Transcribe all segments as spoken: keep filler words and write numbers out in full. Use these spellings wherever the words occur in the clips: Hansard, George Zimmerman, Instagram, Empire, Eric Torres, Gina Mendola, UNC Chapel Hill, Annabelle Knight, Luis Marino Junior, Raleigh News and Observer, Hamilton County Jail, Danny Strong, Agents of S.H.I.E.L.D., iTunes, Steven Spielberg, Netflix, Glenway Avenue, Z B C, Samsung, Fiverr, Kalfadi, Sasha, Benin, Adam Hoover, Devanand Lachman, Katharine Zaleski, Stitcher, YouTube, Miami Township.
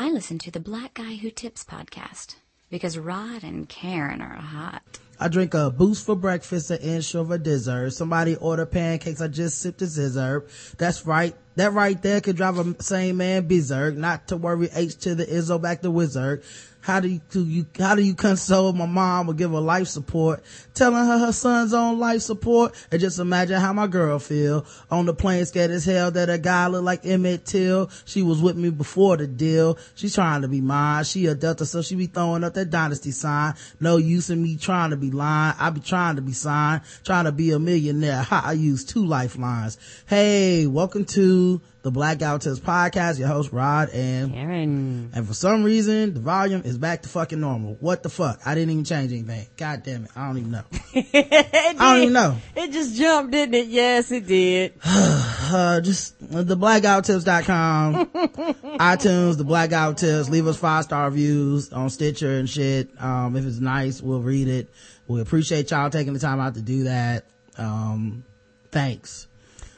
I listen to the Black Guy Who Tips podcast because Rod and Karen are hot. I drink a Boost for breakfast, an Ensure for dessert. Somebody order pancakes, I just sipped a dessert. That's right. That right there could drive a sane man berserk. Not to worry, H to the Izzo, back to wizard. How do you, do you, how do you console my mom or give her life support? Telling her her son's on life support? And just imagine how my girl feel. On the plane scared as hell that a guy look like Emmett Till. She was with me before the deal. She's trying to be mine. She a Delta, so she be throwing up that dynasty sign. No use in me trying to be lying. I be trying to be signed. Trying to be a millionaire. Ha, I use two lifelines. Hey, welcome to the Black Guy Who Tips podcast, your host Rod and Karen. And for some reason, the volume is back to fucking normal. What the fuck? I didn't even change anything. God damn it. I don't even know. I don't even know. It just jumped, didn't it? Yes, it did. uh, just uh, the black guy who tips dot com, iTunes, the Black Guy Who Tips. Leave us five star reviews on Stitcher and shit. Um, if it's nice, we'll read it. We appreciate y'all taking the time out to do that. Um, thanks.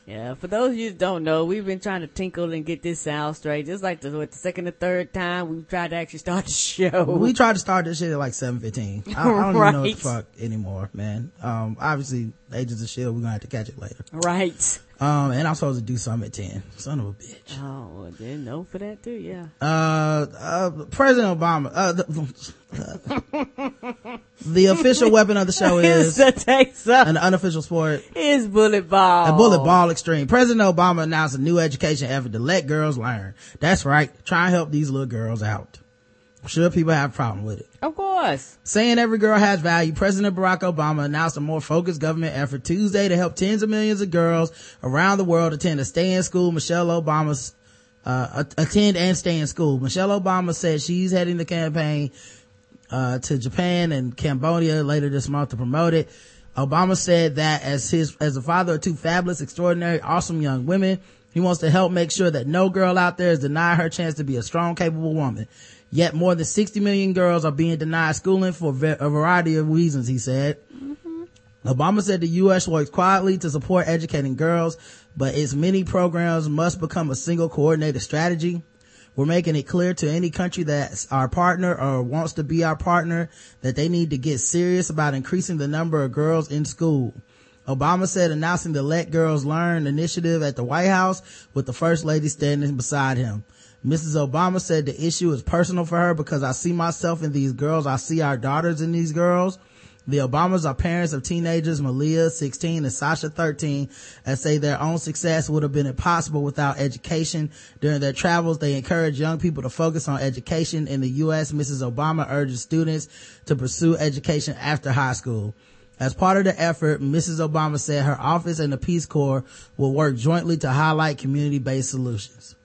Yeah, for those of you that don't know, we've been trying to tinkle and get this sound straight. Just like the, what, the second or third time we tried to actually start the show. We tried to start this shit at like seven fifteen. I, I don't right. even know what the fuck anymore, man. Um, obviously, Agents of S H I E L D, we're going to have to catch it later. Right. Um, and I'm supposed to do something at ten. Son of a bitch. Oh, well, then no for that too, yeah. Uh, uh President Obama, uh, the, uh, the official weapon of the show is an unofficial sport. It's bullet ball. A bullet ball extreme. President Obama announced a new education effort to let girls learn. That's right. Try and help these little girls out. I'm sure people have a problem with it. Of course. Saying every girl has value, President Barack Obama announced a more focused government effort Tuesday to help tens of millions of girls around the world attend a stay in school. Michelle Obama's, uh, attend and stay in school. Michelle Obama said she's heading the campaign, uh, to Japan and Cambodia later this month to promote it. Obama said that as his, as a father of two fabulous, extraordinary, awesome young women, he wants to help make sure that no girl out there is denied her chance to be a strong, capable woman. Yet more than sixty million girls are being denied schooling for a variety of reasons, he said. Mm-hmm. Obama said the U S works quietly to support educating girls, but its many programs must become a single coordinated strategy. We're making it clear to any country that's our partner or wants to be our partner that they need to get serious about increasing the number of girls in school. Obama said announcing the Let Girls Learn initiative at the White House with the First Lady standing beside him. Missus Obama said the issue is personal for her because I see myself in these girls. I see our daughters in these girls. The Obamas are parents of teenagers Malia, sixteen, and Sasha, thirteen, and say their own success would have been impossible without education. During their travels, they encourage young people to focus on education. In the U S, Missus Obama urges students to pursue education after high school. As part of the effort, Missus Obama said her office and the Peace Corps will work jointly to highlight community-based solutions.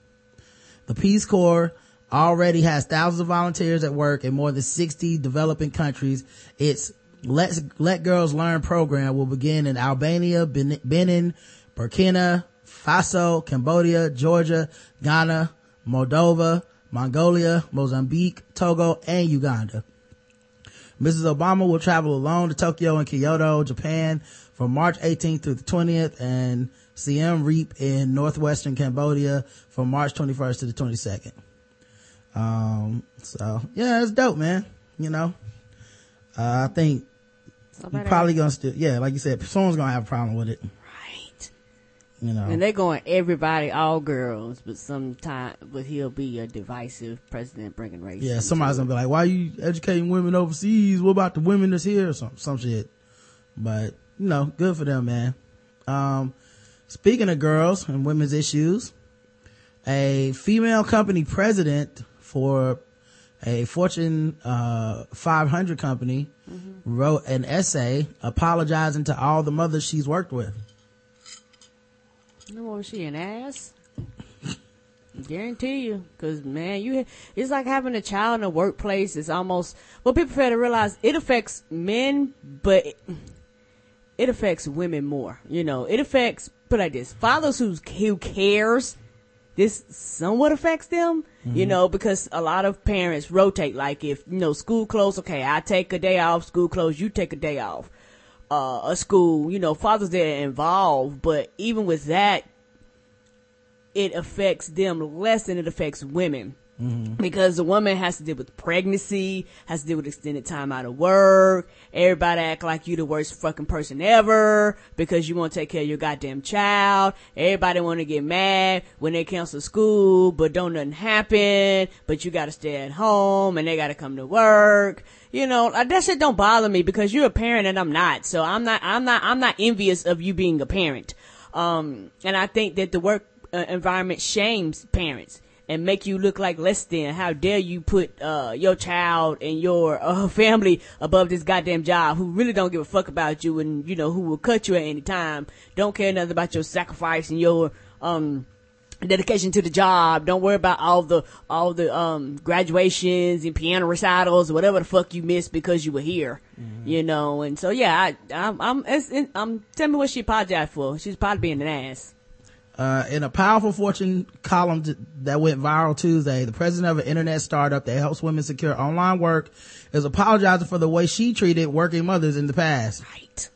The Peace Corps already has thousands of volunteers at work in more than sixty developing countries. Its Let's, Let Girls Learn program will begin in Albania, Benin, Burkina Faso, Cambodia, Georgia, Ghana, Moldova, Mongolia, Mozambique, Togo, and Uganda. Missus Obama will travel alone to Tokyo and Kyoto, Japan from March eighteenth through the twentieth, and C M Reap in northwestern Cambodia from March twenty-first to the twenty-second. Um, so yeah, it's dope, man. You know, uh, I think somebody you're probably gonna still, yeah, like you said, someone's gonna have a problem with it, right? You know, and they're going everybody, all girls, but sometimes, but he'll be a divisive president bringing race. Yeah, somebody's gonna be like, "Why are you educating women overseas? What about the women that's here?" Or some some shit. But you know, good for them, man. Um. Speaking of girls and women's issues, a female company president for a Fortune uh, five hundred company mm-hmm. wrote an essay apologizing to all the mothers she's worked with. No, was she an ass? Guarantee you, because man, you it's like having a child in the workplace. It's almost well, people fail to realize it affects men, but it, it affects women more. You know, it affects. Put like this, fathers who, who cares, this somewhat affects them, mm-hmm. you know, because a lot of parents rotate. Like if, you know, school closed, okay, I take a day off, school closed, you take a day off, uh, a school, you know, fathers that are involved, but even with that, it affects them less than it affects women. Mm-hmm. Because the woman has to deal with pregnancy, has to deal with extended time out of work. Everybody act like you the worst fucking person ever because you want to take care of your goddamn child. Everybody want to get mad when they cancel school, but don't nothing happen. But you got to stay at home and they got to come to work. You know, that shit don't bother me because you're a parent and I'm not. So I'm not, I'm not, I'm not envious of you being a parent. Um, and I think that the work uh, environment shames parents and make you look like less than. How dare you put uh your child and your uh, family above this goddamn job who really don't give a fuck about you and, you know, who will cut you at any time, don't care nothing about your sacrifice and your um dedication to the job, don't worry about all the all the um graduations and piano recitals or whatever the fuck you missed because you were here. Mm-hmm. You know, and so yeah, I, I'm, I'm, it's, it, I'm, tell me what she apologized for. She's probably being an ass. Uh, in a powerful Fortune column that went viral Tuesday, the president of an internet startup that helps women secure online work is apologizing for the way she treated working mothers in the past. Right.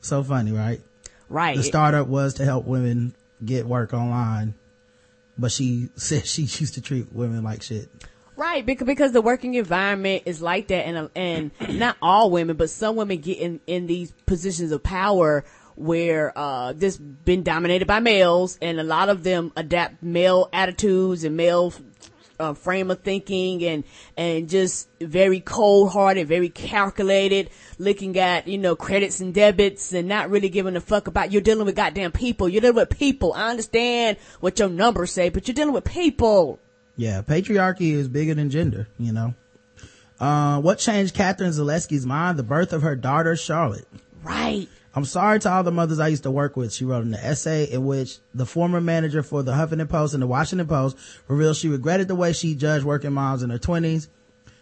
So funny, right? Right. The startup was to help women get work online, but she said she used to treat women like shit. Right, because the working environment is like that, and and not all women, but some women get in, in these positions of power where uh this been dominated by males, and a lot of them adapt male attitudes and male uh, frame of thinking, and and just very cold-hearted, very calculated, looking at, you know, credits and debits and not really giving a fuck about, you're dealing with goddamn people, you're dealing with people. I understand what your numbers say, but you're dealing with people. Yeah, patriarchy is bigger than gender, you know. Uh, what changed Katharine Zaleski's mind? The birth of her daughter, Charlotte. Right. I'm sorry to all the mothers I used to work with, she wrote in the essay, in which the former manager for the Huffington Post and the Washington Post revealed she regretted the way she judged working moms in her twenties.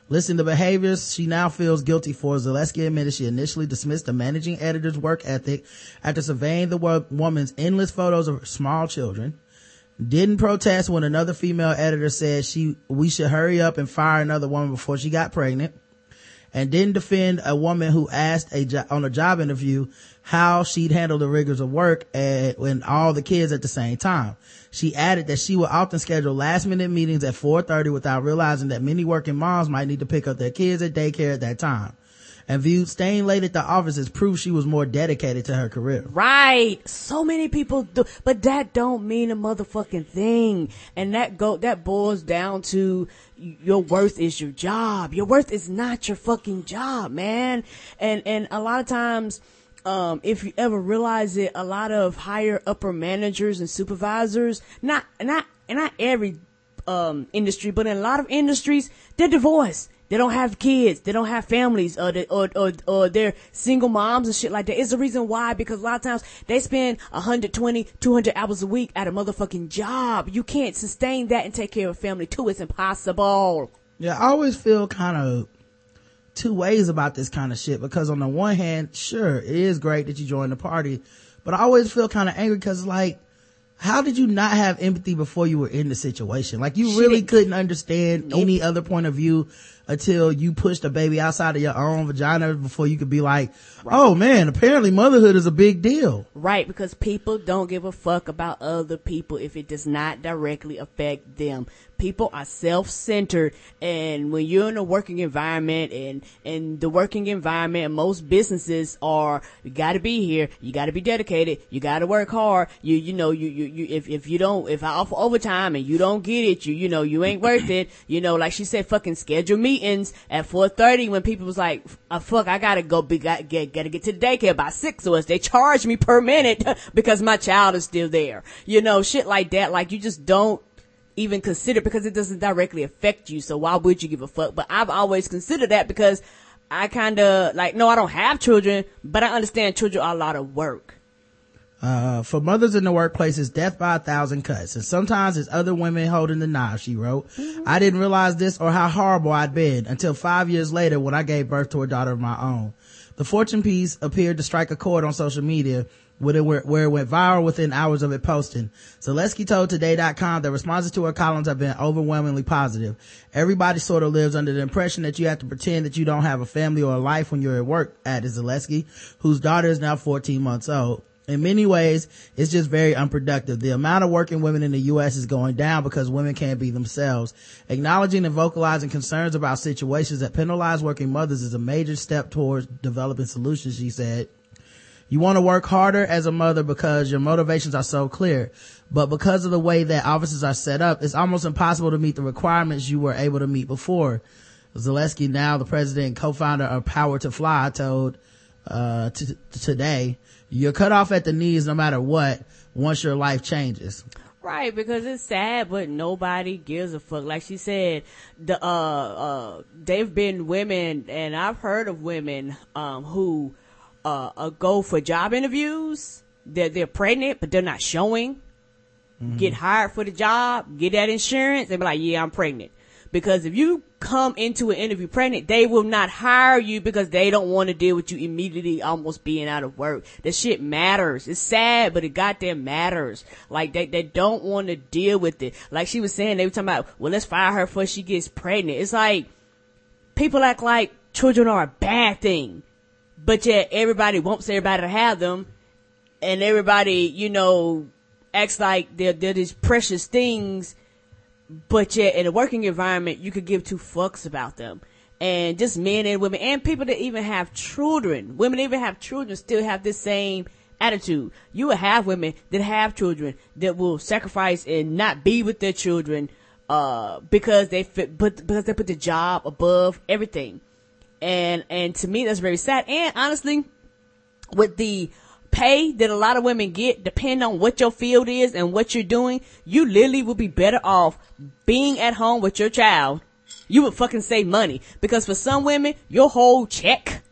Listing the behaviors she now feels guilty for, Zaleski admitted she initially dismissed the managing editor's work ethic after surveying the wo- woman's endless photos of her small children. Didn't protest when another female editor said she we should hurry up and fire another woman before she got pregnant. And didn't defend a woman who asked a jo- on a job interview how she'd handle the rigors of work at, when all the kids at the same time. She added that she would often schedule last minute meetings at four thirty without realizing that many working moms might need to pick up their kids at daycare at that time, and viewed staying late at the office as proof she was more dedicated to her career. Right. So many people do, but that don't mean a motherfucking thing. And that go, that boils down to your worth is your job. Your worth is not your fucking job, man. And, and a lot of times, um, if you ever realize it, a lot of higher upper managers and supervisors, not, not, not every, um, industry, but in a lot of industries, they're divorced. They don't have kids. They don't have families, or, they, or or or they're single moms and shit like that. It's the reason why, because a lot of times they spend one hundred twenty, two hundred hours a week at a motherfucking job. You can't sustain that and take care of a family too. It's impossible. Yeah, I always feel kind of two ways about this kind of shit, because on the one hand, sure, it is great that you join the party, but I always feel kind of angry because, like, how did you not have empathy before you were in the situation? Like, you she really couldn't understand nope. any other point of view until you pushed a baby outside of your own vagina before you could be like, right. oh, man, apparently motherhood is a big deal. Right, because people don't give a fuck about other people if it does not directly affect them. People are self-centered, and when you're in a working environment, and and the working environment, most businesses are, you got to be here, you got to be dedicated, you got to work hard. You you know you you, you if, if you don't if I offer overtime and you don't get it, you you know you ain't worth it. You know, like she said, fucking schedule meetings at four thirty when people was like, oh, fuck, I gotta go be got get gotta get to the daycare by six, or else they charge me per minute because my child is still there. You know, shit like that. Like, you just don't even consider, because it doesn't directly affect you, so why would you give a fuck? But I've always considered that, because I kind of like, no, I don't have children, but I understand children are a lot of work. Uh, for mothers in the workplace, it's death by a thousand cuts, and sometimes it's other women holding the knife, she wrote. Mm-hmm. I didn't realize this or how horrible I'd been until five years later when I gave birth to a daughter of my own. The Fortune piece appeared to strike a chord on social media, where it went viral within hours of it posting. Zaleski told today dot com that responses to her columns have been overwhelmingly positive. Everybody sort of lives under the impression that you have to pretend that you don't have a family or a life when you're at work, added Zaleski, whose daughter is now fourteen months old. In many ways, it's just very unproductive. The amount of working women in the U S is going down because women can't be themselves. Acknowledging and vocalizing concerns about situations that penalize working mothers is a major step towards developing solutions, she said. You want to work harder as a mother because your motivations are so clear. But because of the way that offices are set up, it's almost impossible to meet the requirements you were able to meet before. Zaleski, now the president and co-founder of Power to Fly, told uh t- today, you're cut off at the knees no matter what once your life changes. Right, because it's sad, but nobody gives a fuck. Like she said, the uh uh they've been women, and I've heard of women um who uh, uh go for job interviews, they're, they're pregnant but they're not showing, mm-hmm. get hired for the job, get that insurance, they be like, yeah, I'm pregnant. Because if you come into an interview pregnant, they will not hire you because they don't want to deal with you immediately almost being out of work. That shit matters. It's sad, but it goddamn matters. Like, they, they don't want to deal with it. Like she was saying, they were talking about, well, let's fire her before she gets pregnant. It's like, people act like children are a bad thing. But yet, everybody wants everybody to have them. And everybody, you know, acts like they're, they're these precious things. But yet, in a working environment, you could give two fucks about them. And just men and women, and people that even have children, women that even have children, still have this same attitude. You will have women that have children that will sacrifice and not be with their children, uh, because they fit, but because they put the job above everything. And and to me, that's very sad. And honestly, with the pay that a lot of women get, depend on what your field is and what you're doing, you literally will be better off being at home with your child. You would fucking save money, because for some women, your whole check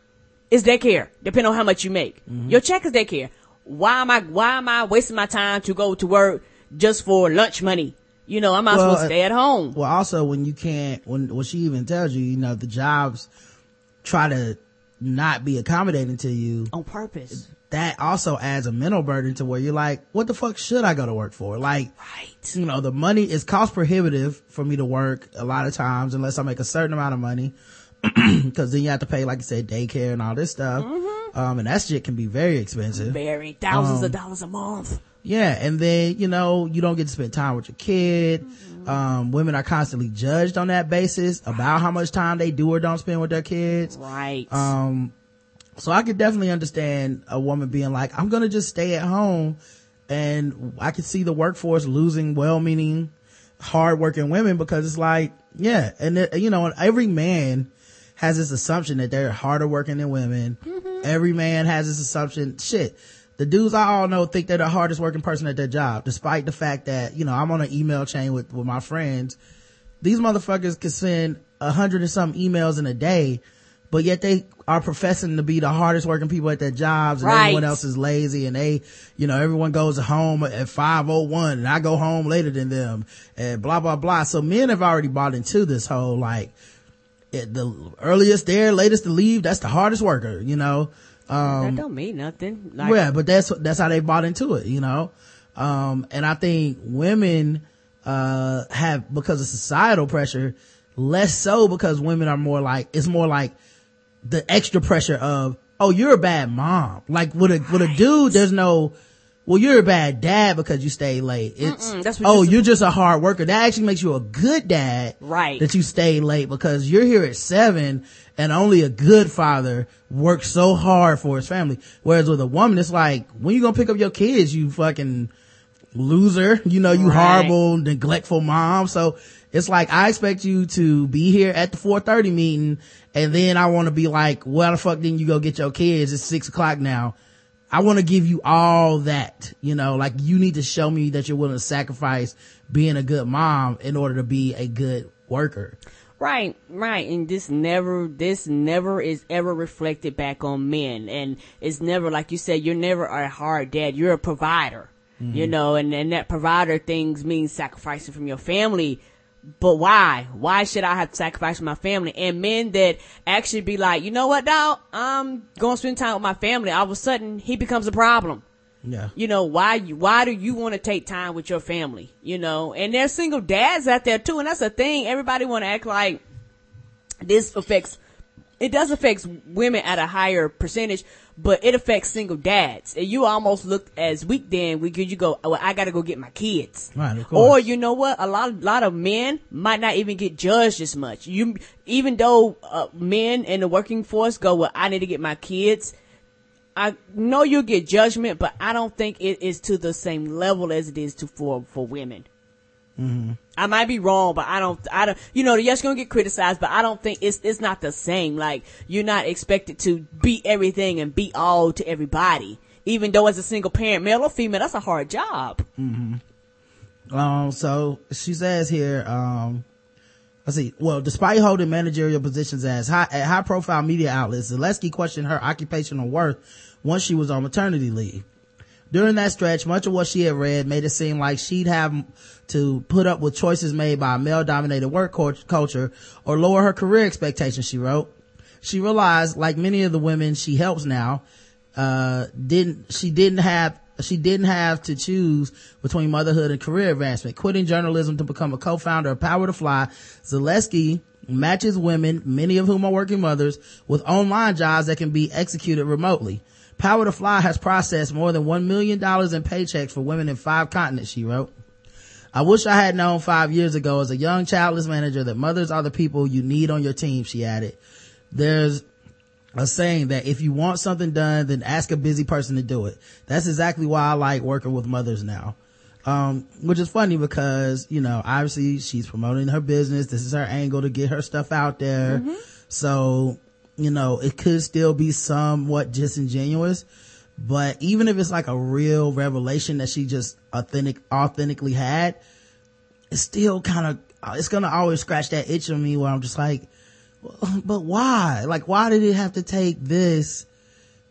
is their care, depending on how much you make. Mm-hmm. Your check is their care. Why am I why am I wasting my time to go to work just for lunch money? You know, I might well, as well stay at home. Well, also when you can't, when when she even tells you, you know, the jobs try to not be accommodating to you on purpose. That also adds a mental burden to where you're like, what the fuck should I go to work for? Like, right. You know, the money is cost prohibitive for me to work a lot of times unless I make a certain amount of money, because then you have to pay, like you said, daycare and all this stuff. Mm-hmm. Um, and that shit can be very expensive. Very thousands um, of dollars a month. Yeah. And then, you know, you don't get to spend time with your kid. Mm-hmm. Um, women are constantly judged on that basis right. about how much time they do or don't spend with their kids. Right. Um, So I could definitely understand a woman being like, I'm going to just stay at home. And I could see the workforce losing well-meaning, hard-working women, because it's like, yeah. And, it, you know, every man has this assumption that they're harder working than women. Mm-hmm. Every man has this assumption. Shit, the dudes I all know think they're the hardest working person at their job, despite the fact that, you know, I'm on an email chain with, with my friends. These motherfuckers could send a hundred and some emails in a day, but yet they are professing to be the hardest working people at their jobs, and right. everyone else is lazy, and they, you know, everyone goes home at five oh one and I go home later than them and blah, blah, blah. So men have already bought into this whole, like, the earliest there, latest to leave, that's the hardest worker, you know? Um, that don't mean nothing. Like, yeah, but that's, that's how they bought into it, you know? Um, and I think women, uh, have, because of societal pressure, less so, because women are more like, it's more like, the extra pressure of, oh, you're a bad mom. Like, with a right. with a dude, there's no, well, you're a bad dad because you stayed late. It's that's what oh, you're, you're just a hard worker. That actually makes you a good dad, right? That you stayed late because you're here at seven, and only a good father works so hard for his family. Whereas with a woman, it's like, when you gonna pick up your kids, you fucking loser, you know, you right. horrible, neglectful mom. So it's like, I expect you to be here at the four thirty meeting, and then I want to be like, well, the fuck didn't you go get your kids? It's six o'clock now. I want to give you all that, you know, like, you need to show me that you're willing to sacrifice being a good mom in order to be a good worker. Right, right. And this never, this never is ever reflected back on men. And it's never, like you said, you're never a hard dad. You're a provider, mm-hmm. you know, and, and that provider things means sacrificing from your family. But why? Why should I have to sacrifice my family? And men that actually be like, you know what, dog? I'm going to spend time with my family. All of a sudden, he becomes a problem. Yeah. You know, why, why do you want to take time with your family? You know, and there's single dads out there too. And that's the thing. Everybody want to act like this affects it does affect women at a higher percentage, but it affects single dads. And you almost look as weak then because you go, well, I got to go get my kids. Right, of course. Or you know what? A lot, lot of men might not even get judged as much. You, even though uh, men in the working force go, well, I need to get my kids. I know you'll get judgment, but I don't think it is to the same level as it is to for, for women. Mm-hmm. I might be wrong, but I don't, I don't, you know, yes, you're going to get criticized, but I don't think it's, it's not the same. Like, you're not expected to be everything and be all to everybody. Even though as a single parent, male or female, that's a hard job. Mm-hmm. Um, so she says here, um, let's see. Well, despite holding managerial positions as high, at high profile media outlets, Zaleski questioned her occupational worth once she was on maternity leave. During that stretch, much of what she had read made it seem like she'd have to put up with choices made by a male-dominated work culture or lower her career expectations, she wrote. She realized, like many of the women she helps now, uh, didn't, she didn't have, she didn't have to choose between motherhood and career advancement. Quitting journalism to become a co-founder of Power to Fly, Zaleski matches women, many of whom are working mothers, with online jobs that can be executed remotely. Power to Fly has processed more than one million dollars in paychecks for women in five continents, she wrote. I wish I had known five years ago as a young childless manager that mothers are the people you need on your team, she added. There's a saying that if you want something done, then ask a busy person to do it. That's exactly why I like working with mothers now. Um, which is funny because, you know, obviously she's promoting her business. This is her angle to get her stuff out there. Mm-hmm. So, you know, it could still be somewhat disingenuous, but even if it's like a real revelation that she just authentic, authentically had, it's still kind of, it's going to always scratch that itch on me where I'm just like, but why? Like, why did it have to take this?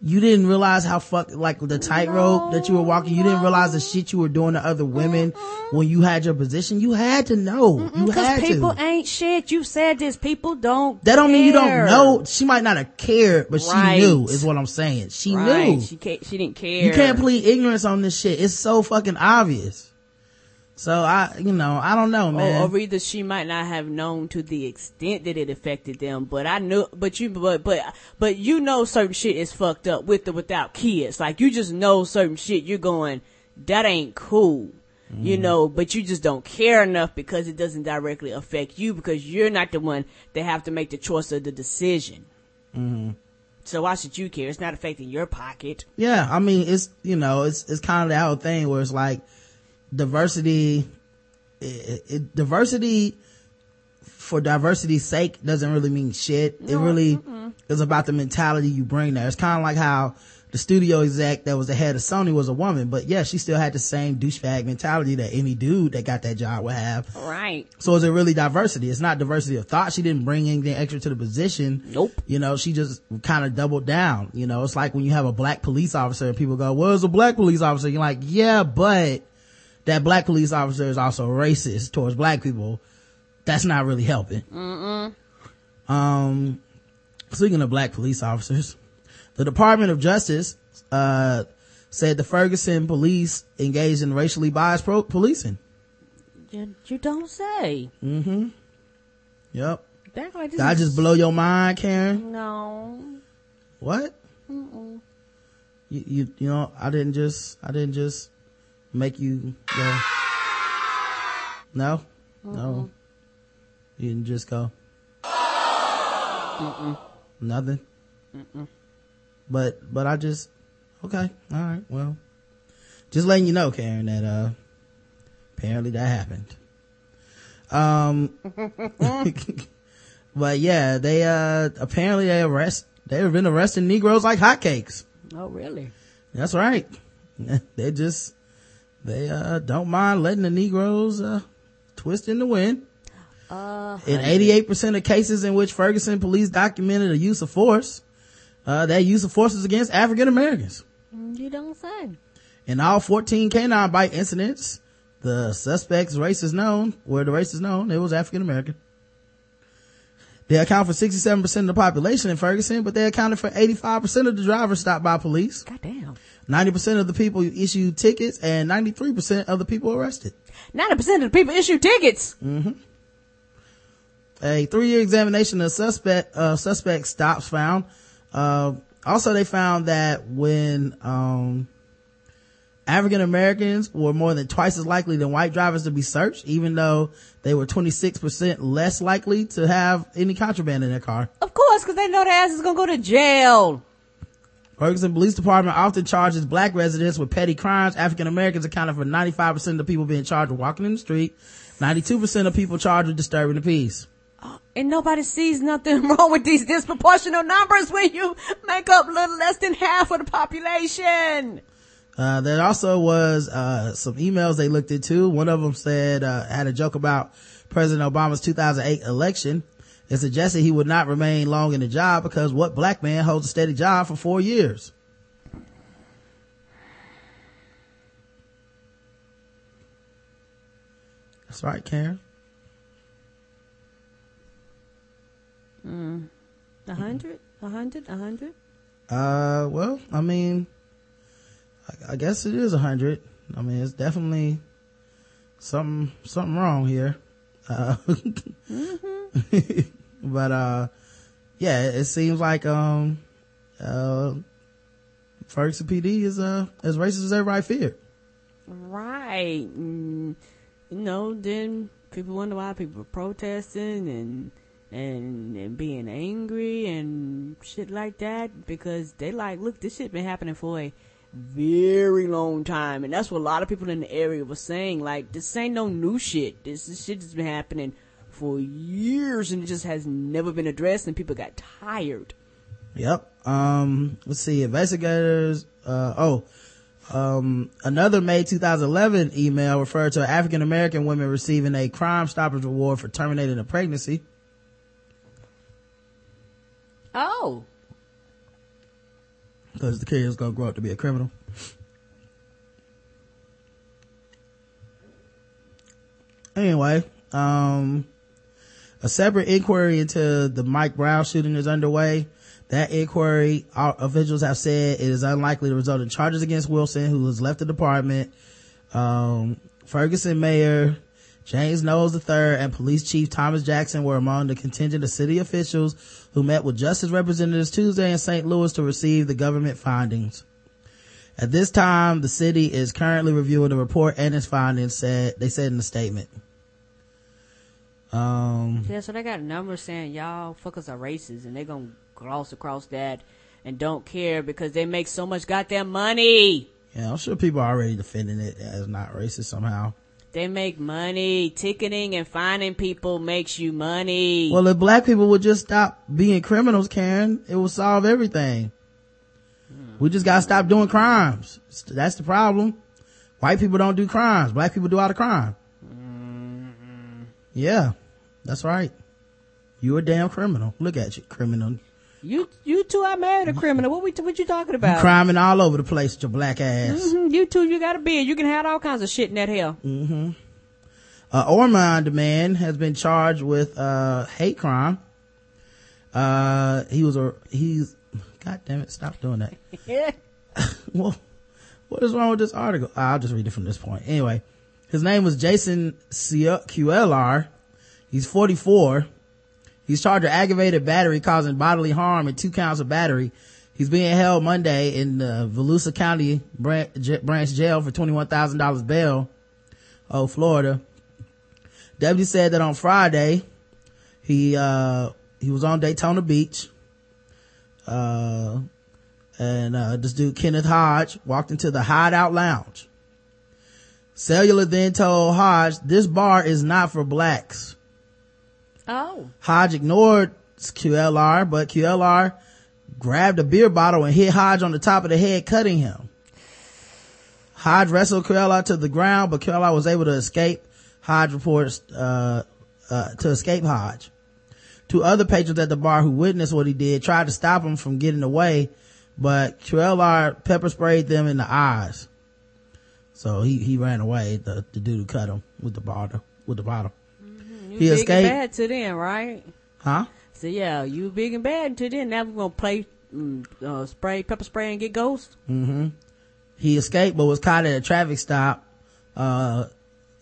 You didn't realize how fuck, like the tightrope that you were walking. You didn't realize the shit you were doing to other women mm-hmm. when you had your position. You had to know. Mm-mm, you had to. Because people ain't shit. You said this. People don't That don't care. Mean you don't know. She might not have cared, but right. she knew is what I'm saying. She right. knew. She can't, she didn't care. You can't plead ignorance on this shit. It's so fucking obvious. So I, you know, I don't know, man. Or, or either she might not have known to the extent that it affected them, but I knew, but you, but, but, but you know certain shit is fucked up with or without kids. Like you just know certain shit, you're going, that ain't cool, mm. you know, but you just don't care enough because it doesn't directly affect you because you're not the one that have to make the choice or the decision. Mm-hmm. So why should you care? It's not affecting your pocket. Yeah. I mean, it's, you know, it's, it's kind of that whole thing where it's like, diversity it, it, diversity for diversity's sake doesn't really mean shit. No, it really mm-mm. is about the mentality you bring there. It's kind of like how the studio exec that was the head of Sony was a woman, but yeah, she still had the same douchebag mentality that any dude that got that job would have. Right. So is it really diversity? It's not diversity of thought. She didn't bring anything extra to the position. Nope. You know, she just kind of doubled down. You know, it's like when you have a black police officer and people go, well, it's a black police officer. You're like, yeah, but that black police officer is also racist towards black people. That's not really helping. Mm-mm. Um, speaking of black police officers, the Department of Justice uh said the Ferguson police engaged in racially biased pro- policing. You, you don't say. Mm-hmm. Yep. That like Did is... I just blow your mind, Karen? No. What? Mm-mm. You, you you know I didn't just I didn't just. Make you go? No, mm-mm. no. You didn't just go. Mm-mm. Nothing. Mm-mm. But but I just okay. All right. Well, just letting you know, Karen, that uh, apparently that happened. Um, but yeah, they uh apparently they arrest they've been arresting Negroes like hotcakes. Oh really? That's right. They just. They uh don't mind letting the Negroes uh twist in the wind. Uh, in eighty-eight percent of cases in which Ferguson police documented a use of force, uh that use of force was against African Americans. You don't say. In all fourteen canine bite incidents, the suspect's race is known. Where the race is known, it was African American. They account for sixty-seven percent of the population in Ferguson, but they accounted for eighty-five percent of the drivers stopped by police. Goddamn. ninety percent of the people issued tickets and ninety-three percent of the people arrested. ninety percent of the people issued tickets? Mm-hmm. A three-year examination of suspect, uh, suspect stops found. Uh, also they found that when, um, African Americans were more than twice as likely than white drivers to be searched, even though they were twenty-six percent less likely to have any contraband in their car. Of course, cause they know their ass is gonna go to jail. Ferguson Police Department often charges black residents with petty crimes. African Americans accounted for ninety-five percent of the people being charged with walking in the street, ninety-two percent of people charged with disturbing the peace. And nobody sees nothing wrong with these disproportional numbers when you make up little less than half of the population. Uh, there also was, uh, some emails they looked into. One of them said, uh, had a joke about President Obama's two thousand eight election. It suggested he would not remain long in the job because what black man holds a steady job for four years? That's right, Karen. Mm. A hundred? A hundred? A hundred? Uh, well, I mean, I, I guess it is a hundred. I mean, it's definitely something, something wrong here. Uh, mm-hmm. But, uh, yeah, it seems like, um, uh, Ferguson P D is, uh, as racist as everybody feared. Right. Mm, you know, then people wonder why people are protesting and, And, and being angry and shit like that, because they like, look, this shit been happening for a very long time, and that's what a lot of people in the area were saying. Like, this ain't no new shit. This, this shit has been happening for years, and it just has never been addressed, and people got tired. Yep. Um, let's see. Investigators. Uh, oh. Um, another May twenty eleven email referred to an African American woman receiving a Crime Stoppers reward for terminating a pregnancy. Oh. Because the kid is going to grow up to be a criminal. Anyway, um, a separate inquiry into the Mike Brown shooting is underway. That inquiry, our officials have said, it is unlikely to result in charges against Wilson, who has left the department. Um, Ferguson Mayor James Knowles the third and Police Chief Thomas Jackson were among the contingent of city officials who met with justice representatives Tuesday in Saint Louis to receive the government findings. At this time, the city is currently reviewing the report and its findings, said they said in the statement. Um, yeah, so they got a number saying y'all fuckers are racist, and they're going to gloss across that and don't care because they make so much goddamn money. Yeah, I'm sure people are already defending it as not racist somehow. They make money. Ticketing and finding people makes you money. Well, if black people would just stop being criminals, Karen, it would solve everything. Mm. We just gotta stop doing crimes. That's the problem. White people don't do crimes. Black people do all the crime. Mm-hmm. Yeah, that's right. You're a damn criminal. Look at you, criminal. You, you two are married a criminal. What we, what you talking about? You criming all over the place with your black ass. Mm-hmm. You two, you got a beard. You can have all kinds of shit in that hell. Mm-hmm. Uh, Ormond man has been charged with, uh, hate crime. Uh, he was a, he's, god damn it, stop doing that. Yeah. Well, what is wrong with this article? I'll just read it from this point. Anyway, his name was Jason Q L R. He's forty-four. He's charged with aggravated battery causing bodily harm and two counts of battery. He's being held Monday in the Volusia County branch jail for twenty-one thousand dollars bail. Oh, Florida. Deputy said that on Friday, he, uh, he was on Daytona Beach. Uh, and, uh, this dude, Kenneth Hodge, walked into the Hideout Lounge. Cellular then told Hodge, this bar is not for blacks. Oh. Hodge ignored Q L R, but Q L R grabbed a beer bottle and hit Hodge on the top of the head, cutting him. Hodge wrestled Q L R to the ground, but Q L R was able to escape. Hodge reports uh, uh to escape Hodge. Two other patrons at the bar who witnessed what he did tried to stop him from getting away, but Q L R pepper sprayed them in the eyes. So he, he ran away, the, the dude who cut him with the bottle, with the bottle. You he big escaped. And bad to then, right? Huh? So yeah, you big and bad to then. Now we're gonna play mm, uh, spray, pepper spray, and get ghosts. Mm-hmm. He escaped, but was caught at a traffic stop. Uh,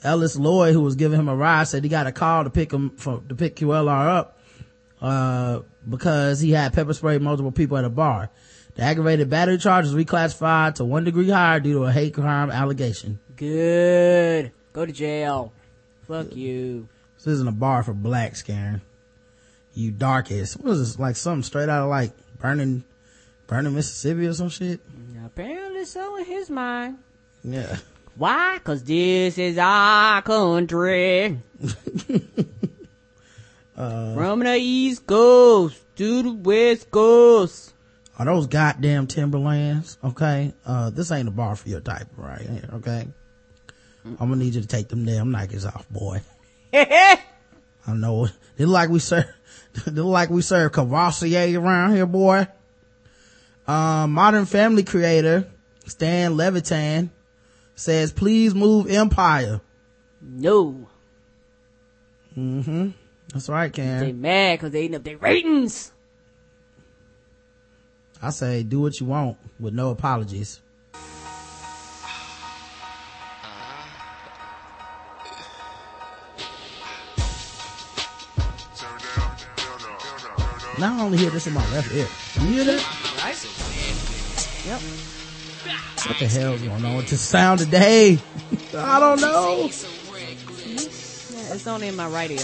Ellis Lloyd, who was giving him a ride, said he got a call to pick him from, to pick Q L R up, uh, because he had pepper sprayed multiple people at a bar. The aggravated battery charge was reclassified to one degree higher due to a hate crime allegation. Good. Go to jail. Fuck you. This isn't a bar for blacks, Karen. You darkest. What is this? Like something straight out of like burning, burning Mississippi or some shit? Apparently so in his mind. Yeah. Why? Cause this is our country. uh, From the East Coast to the West Coast. Are those goddamn Timberlands? Okay. Uh, this ain't a bar for your type right here. Okay. I'm gonna need you to take them damn Nikes off, boy. I know. They look like we serve, they look like we serve Cavassier around here, boy. Uh, Modern Family creator Stan Levitan says, please move Empire. No. Mm-hmm. That's right, Karen. They mad cause they eating up their ratings. I say, do what you want with no apologies. Now I only hear this in my left ear. You hear that? Yep. What the hell is going on with this sound today? I don't know. Yeah, it's only in my right ear.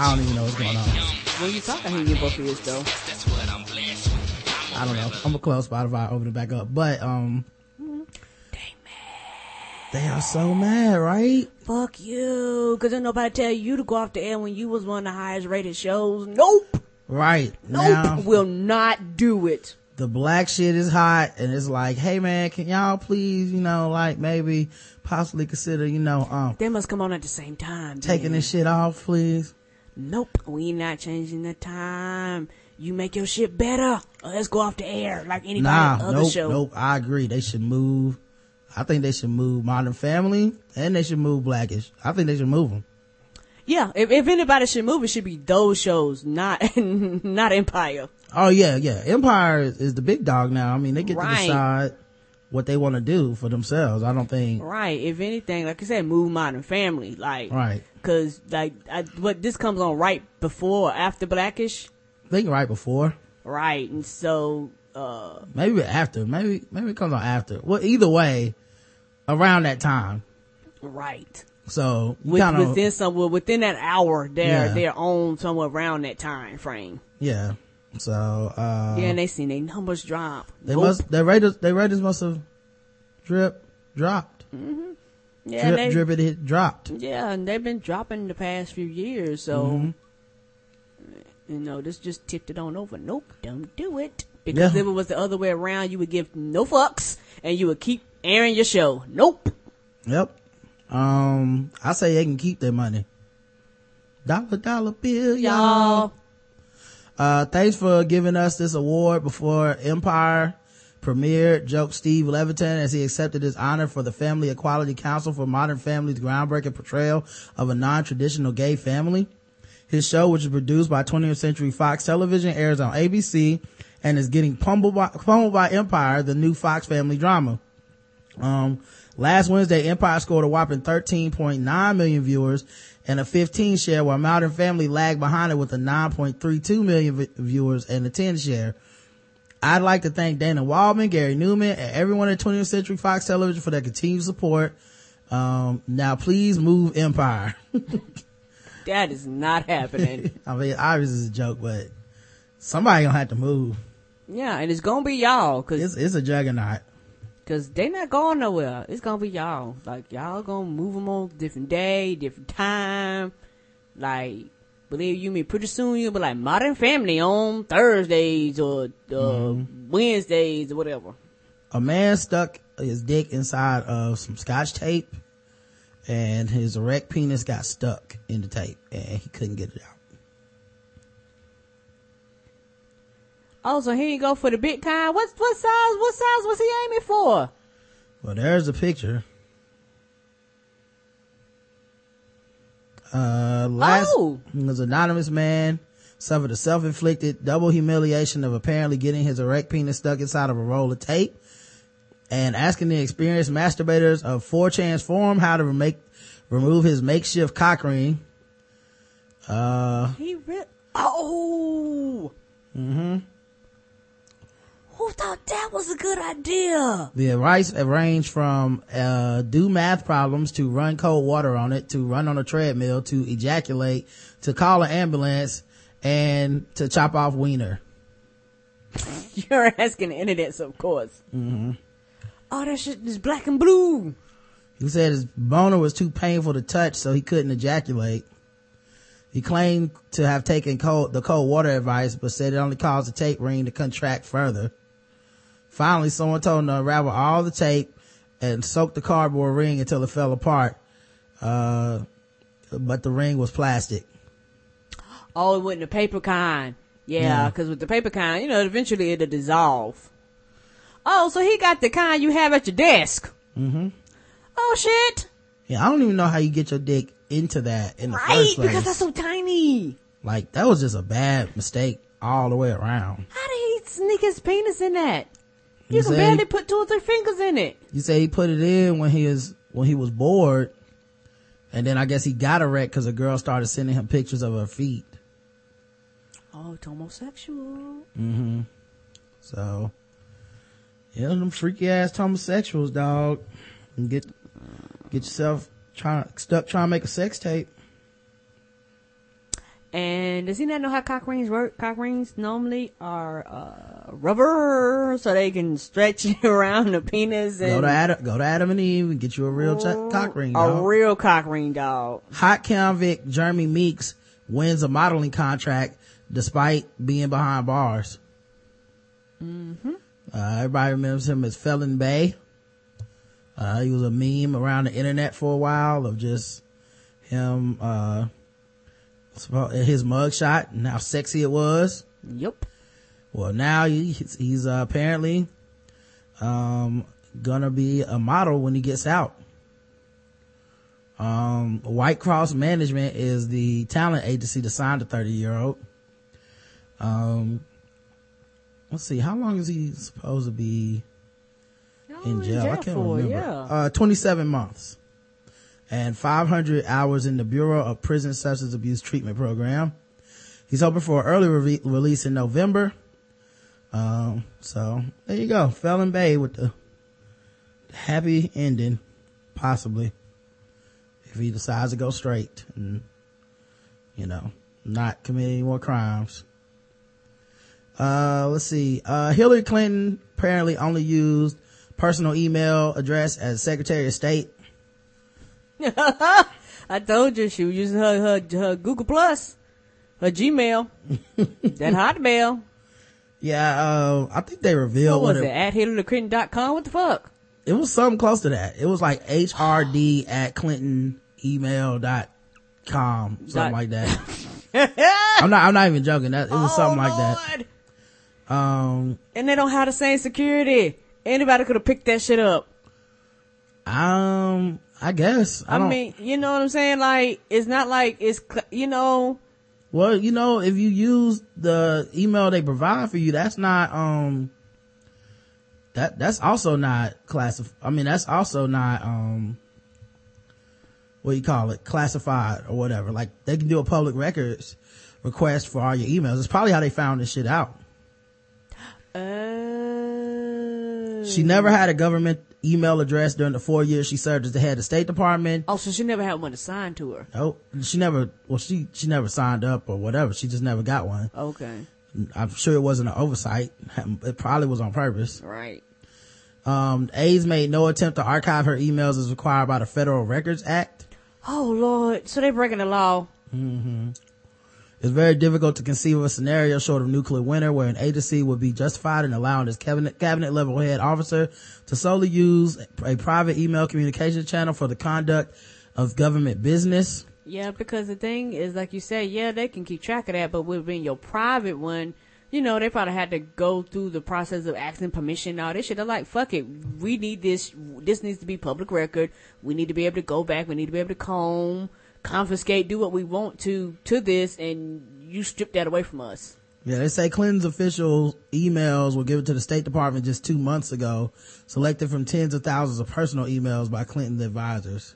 I don't even know what's going on. When you talk, I hear you both ears though. I don't know. I'm a close Spotify. Open it back up, but um. They are so mad, right? Fuck you. Because then nobody tell you to go off the air when you was one of the highest rated shows. Nope. Right. Nope. Now, will not do it. The black shit is hot and it's like, hey man, can y'all please, you know, like maybe possibly consider, you know, um. They must come on at the same time. Taking man. This shit off, please. Nope. We not changing the time. You make your shit better. Or let's go off the air like anybody nah, other nope, show. Nope. I agree. They should move. I think they should move Modern Family and they should move Blackish. I think they should move them. Yeah, if, if anybody should move, it should be those shows, not not Empire. Oh yeah, yeah. Empire is, is the big dog now. I mean, they get right. to decide what they want to do for themselves. I don't think. Right. If anything, like I said, move Modern Family. Like right. Because like I, what this comes on right before or after Blackish. I think right before. Right, and so. Uh, maybe after maybe maybe it comes on after well either way around that time right so With, kinda, within somewhere within that hour they're yeah. they're on somewhere around that time frame yeah so uh yeah and they seen they numbers drop they Oop. must their ratings their ratings must have drip dropped mm-hmm. yeah drip, they, drip it hit dropped yeah and they've been dropping the past few years so mm-hmm. you know this just tipped it on over nope don't do it Because yeah. if it was the other way around, you would give no fucks and you would keep airing your show. Nope. Yep. Um, I say they can keep their money. Dollar, dollar bill, y'all. Uh, thanks for giving us this award before Empire premiered, joked Steve Levitan as he accepted his honor for the Family Equality Council for Modern Family's groundbreaking portrayal of a non-traditional gay family. His show, which is produced by twentieth Century Fox Television, airs on A B C and is getting pummeled by, pummeled by Empire, the new Fox family drama. Um, last Wednesday, Empire scored a whopping thirteen point nine million viewers and a fifteen share, while Modern Family lagged behind it with a nine point three two million vi- viewers and a ten share. I'd like to thank Dana Waldman, Gary Newman, and everyone at twentieth Century Fox Television for their continued support. Um, now please move Empire. That is not happening. I mean, obviously it's a joke, but somebody gonna have to move. Yeah, and it's gonna be y'all, cause it's, it's a juggernaut. Cause they not going nowhere. It's gonna be y'all. Like y'all gonna move them on different day, different time. Like believe you me, pretty soon you'll be like Modern Family on Thursdays or uh, mm-hmm. Wednesdays or whatever. A man stuck his dick inside of some Scotch tape, and his erect penis got stuck in the tape, and he couldn't get it out. Oh, so here you go for the big kind. What's, what size, what size was he aiming for? Well, there's the picture. Uh, last, oh. This anonymous man suffered a self-inflicted double humiliation of apparently getting his erect penis stuck inside of a roll of tape. and asking the experienced masturbators of four chan's forum how to make remove his makeshift cock ring. Uh, he re- oh. Mm-hmm. Who thought that was a good idea? The advice ranged from uh, do math problems to run cold water on it, to run on a treadmill, to ejaculate, to call an ambulance, and to chop off wiener. You're asking the internets, of course. Mm-hmm. Oh, that shit is black and blue. He said his boner was too painful to touch, so he couldn't ejaculate. He claimed to have taken cold, the cold water advice, but said it only caused the tape ring to contract further. Finally, someone told him to unravel all the tape and soak the cardboard ring until it fell apart. Uh, but the ring was plastic. Oh, it wasn't the paper kind. Yeah, because yeah. with the paper kind, you know, eventually it'll dissolve. Oh, so he got the kind you have at your desk. Mm-hmm. Oh, shit. Yeah, I don't even know how you get your dick into that in the right, first place. Right, because that's so tiny. Like, that was just a bad mistake all the way around. How did he sneak his penis in that? You, you can barely he, put two or three fingers in it. You say he put it in when he was, when he was bored, and then I guess he got erect because a girl started sending him pictures of her feet. Oh, it's homosexual. Mm-hmm. So, yeah, them freaky-ass homosexuals, dog. And get, get yourself trying, stuck trying to make a sex tape. And does he not know how cock rings work? Cock rings normally are uh, rubber, so they can stretch around the penis. And go to Adam, go to Adam and Eve and get you a real oh, ch- cock ring, dog. A real cock ring, dog. Hot convict Jeremy Meeks wins a modeling contract despite being behind bars. Mm-hmm. Uh, everybody remembers him as Felon Bay. Uh, he was a meme around the internet for a while of just him. Uh, his mugshot and how sexy it was. Yep. Well, now he, he's uh, apparently um, gonna be a model when he gets out. Um, White Cross Management is the talent agency that signed the thirty-year-old. Um, let's see, how long is he supposed to be no, in jail? jail? I can't for, remember. Yeah. Uh, twenty-seven months. And five hundred hours in the Bureau of Prison Substance Abuse Treatment Program. He's hoping for an early re- release in November. Um, so there you go. Felon Bay with the happy ending, possibly, if he decides to go straight and, you know, not commit any more crimes. Uh, let's see. Uh, Hillary Clinton apparently only used personal email address as Secretary of State. I told you she was using her, her, her Google Plus, her Gmail, that Hotmail. Yeah, uh, I think they revealed what was it, it at Hillary Clinton dot com. What the fuck? It was something close to that. It was like H R D at Clinton email dot com, something Dot. like that. I'm not. I'm not even joking. That it was oh, something like Lord. that. Um, and they don't have the same security. Anybody could have picked that shit up. Um. I guess. I, I don't, mean, you know what I'm saying? Like, it's not like it's, you know. Well, you know, if you use the email they provide for you, that's not, um, that, that's also not classified. I mean, that's also not, um, what do you call it? Classified or whatever. Like, they can do a public records request for all your emails. It's probably how they found this shit out. Uh, she never had a government email address during the four years she served as the head of the State Department. Oh, so she never had one assigned to her? No, nope. she never. Well, she she never signed up or whatever. She just never got one. Okay, I'm sure it wasn't an oversight. It probably was on purpose. Right. Um, aides made no attempt to archive her emails as required by the Federal Records Act. Oh Lord, so they're breaking the law. Mm-hmm. It's very difficult to conceive of a scenario short of nuclear winter where an agency would be justified in allowing its cabinet, cabinet level head officer to solely use a private email communication channel for the conduct of government business. Yeah, because the thing is, like you said, yeah, they can keep track of that, but with being your private one, you know, they probably had to go through the process of asking permission and all this shit. They're like, fuck it, we need this, this needs to be public record, we need to be able to go back, we need to be able to comb, confiscate, do what we want to to this, and you strip that away from us. Yeah, they say Clinton's official emails were given to the State Department just two months ago, selected from tens of thousands of personal emails by Clinton's advisors.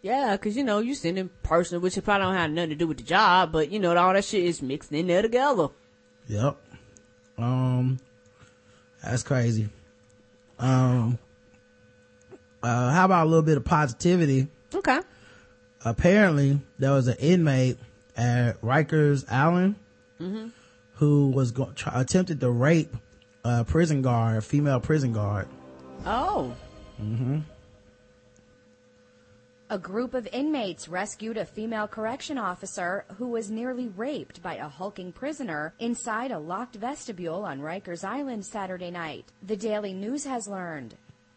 Yeah, because, you know, you send in personal, which probably don't have nothing to do with the job, but, you know, all that shit is mixed in there together. Yep. Um, that's crazy. Um, uh, how about a little bit of positivity? Okay. Apparently, there was an inmate at Rikers Island mm-hmm. who was go- try- attempted to rape a prison guard, a female prison guard. Oh. Mm-hmm. A group of inmates rescued a female correction officer who was nearly raped by a hulking prisoner inside a locked vestibule on Rikers Island Saturday night, the Daily News has learned.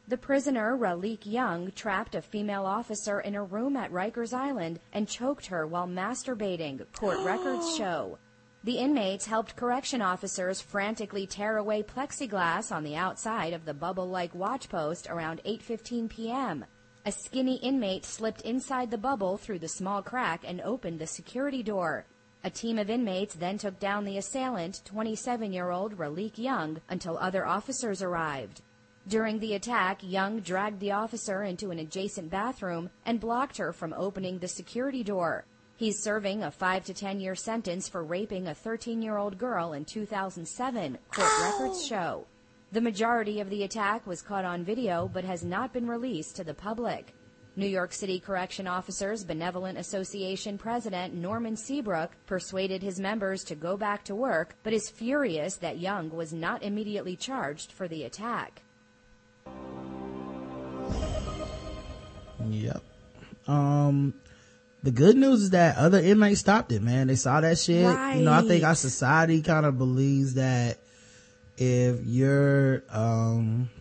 The prisoner, Ralik Young, trapped a female officer in a room at Rikers Island and choked her while masturbating, court records show. The inmates helped correction officers frantically tear away plexiglass on the outside of the bubble-like watch post around eight fifteen p.m., a skinny inmate slipped inside the bubble through the small crack and opened the security door. A team of inmates then took down the assailant, twenty-seven-year-old Ralik Young, until other officers arrived. During the attack, Young dragged the officer into an adjacent bathroom and blocked her from opening the security door. He's serving a five to ten year sentence for raping a thirteen-year-old girl in two thousand seven, court records show. The majority of the attack was caught on video but has not been released to the public. New York City Correction Officers Benevolent Association President Norman Seabrook persuaded his members to go back to work but is furious that Young was not immediately charged for the attack. Yep. Um, the good news is that other inmates stopped it, man. They saw that shit. Right. You know, I think our society kind of believes that if you're um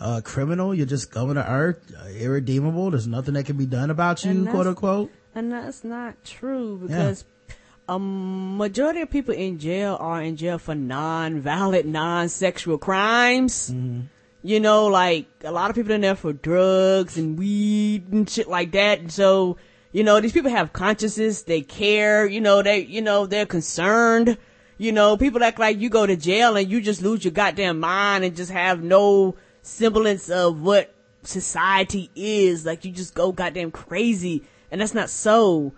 a criminal, you're just going to earth, irredeemable. There's nothing that can be done about you, quote unquote. And that's not true because yeah. a majority of people in jail are in jail for non-violent, non-sexual crimes. Mm-hmm. You know, like a lot of people in there for drugs and weed and shit like that. And so, you know, these people have consciences. They care. You know, they, you know, they're concerned. You know, people act like you go to jail and you just lose your goddamn mind and just have no semblance of what society is. Like, you just go goddamn crazy. And that's not so.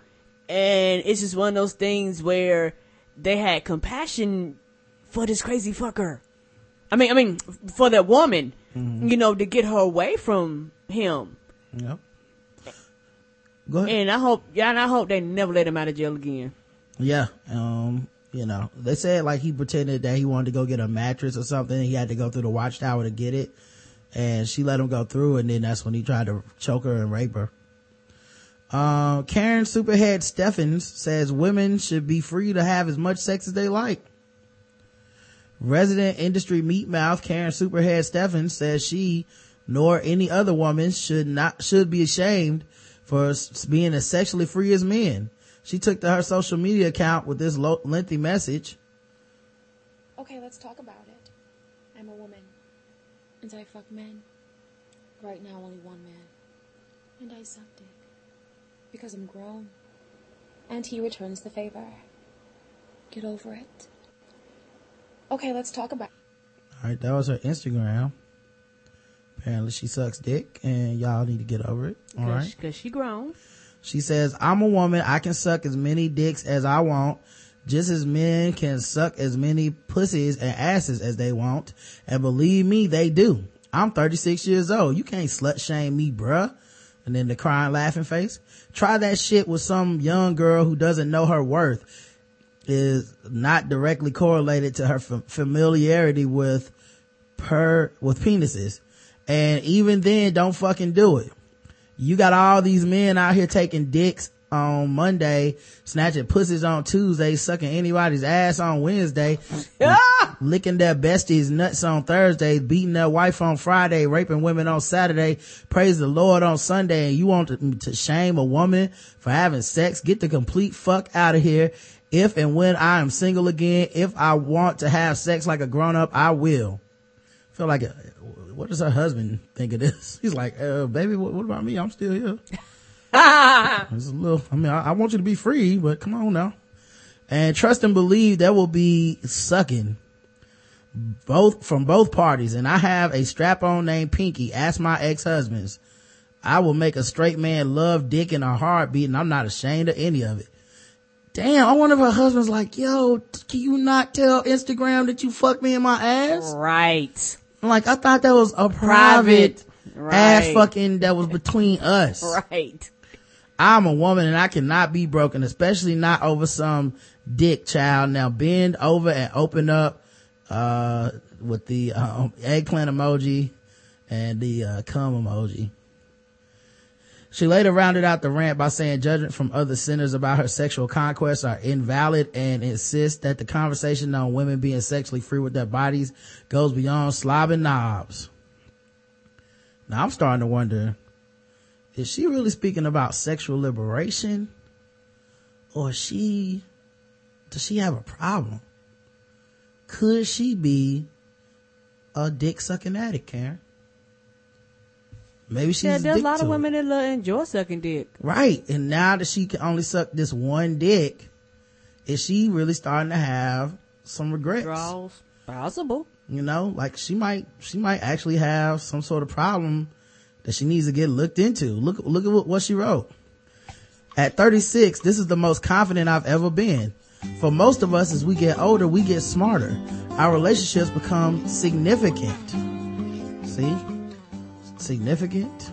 And it's just one of those things where they had compassion for this crazy fucker. I mean, I mean, for that woman, mm-hmm. you know, to get her away from him. Yep. Go ahead. And I hope, yeah, and I hope they never let him out of jail again. Yeah. Um, you know, they said like he pretended that he wanted to go get a mattress or something. And he had to go through the watchtower to get it. And she let him go through. And then that's when he tried to choke her and rape her. Um, Karrine Superhead Steffans says women should be free to have as much sex as they like. Resident industry meat mouth Karrine Superhead Steffans says she nor any other woman should not should be ashamed for being as sexually free as men. She took to her social media account with this lo- lengthy message. Okay, let's talk about it. I'm a woman, and I fuck men. Right now, only one man, and I suck dick because I'm grown, and he returns the favor. Get over it. Okay, let's talk about it. All right, that was her Instagram. Apparently, she sucks dick, and y'all need to get over it. All Cause, right, because she grown. She says, "I'm a woman. I can suck as many dicks as I want, just as men can suck as many pussies and asses as they want. And believe me, they do. I'm thirty-six years old. You can't slut shame me, bruh." And then the crying, laughing face. Try that shit with some young girl who doesn't know her worth. Is not directly correlated to her f- familiarity with per with penises, and even then, don't fucking do it. You got all these men out here taking dicks on Monday, snatching pussies on Tuesday, sucking anybody's ass on Wednesday, licking their besties nuts on Thursday, beating their wife on Friday, raping women on Saturday, praise the Lord on Sunday, and you want to, to shame a woman for having sex? Get the complete fuck out of here. If and when I am single again, if I want to have sex like a grown-up, I will. I feel like, what does her husband think of this? He's like, uh, baby, what, what about me? I'm still here. It's a little, I mean, I, I want you to be free, but come on now. And trust and believe there will be sucking both from both parties. And I have a strap-on named Pinky. Ask my ex-husbands. I will make a straight man love dick in a heartbeat, and I'm not ashamed of any of it. Damn, I wonder if her husband's like, yo, can you not tell Instagram that you fucked me in my ass? Right. I'm like, I thought that was a private, private. Right. ass fucking that was between us. Right. I'm a woman and I cannot be broken, especially not over some dick, child. Now bend over and open up, uh, with the um, eggplant emoji and the uh, cum emoji. She later rounded out the rant by saying judgment from other sinners about her sexual conquests are invalid and insists that the conversation on women being sexually free with their bodies goes beyond slobbing knobs. Now I'm starting to wonder, is she really speaking about sexual liberation? Or is she, does she have a problem? Could she be a dick sucking addict, Karen? Maybe she's yeah, there's a lot of women that love, enjoy sucking dick. Right. And now that she can only suck this one dick, is she really starting to have some regrets? Draws. Possible. You know, like she might, she might actually have some sort of problem that she needs to get looked into. Look, look at what, what she wrote. At thirty-six, this is the most confident I've ever been. For most of us, as we get older, we get smarter. Our relationships become significant. See? significant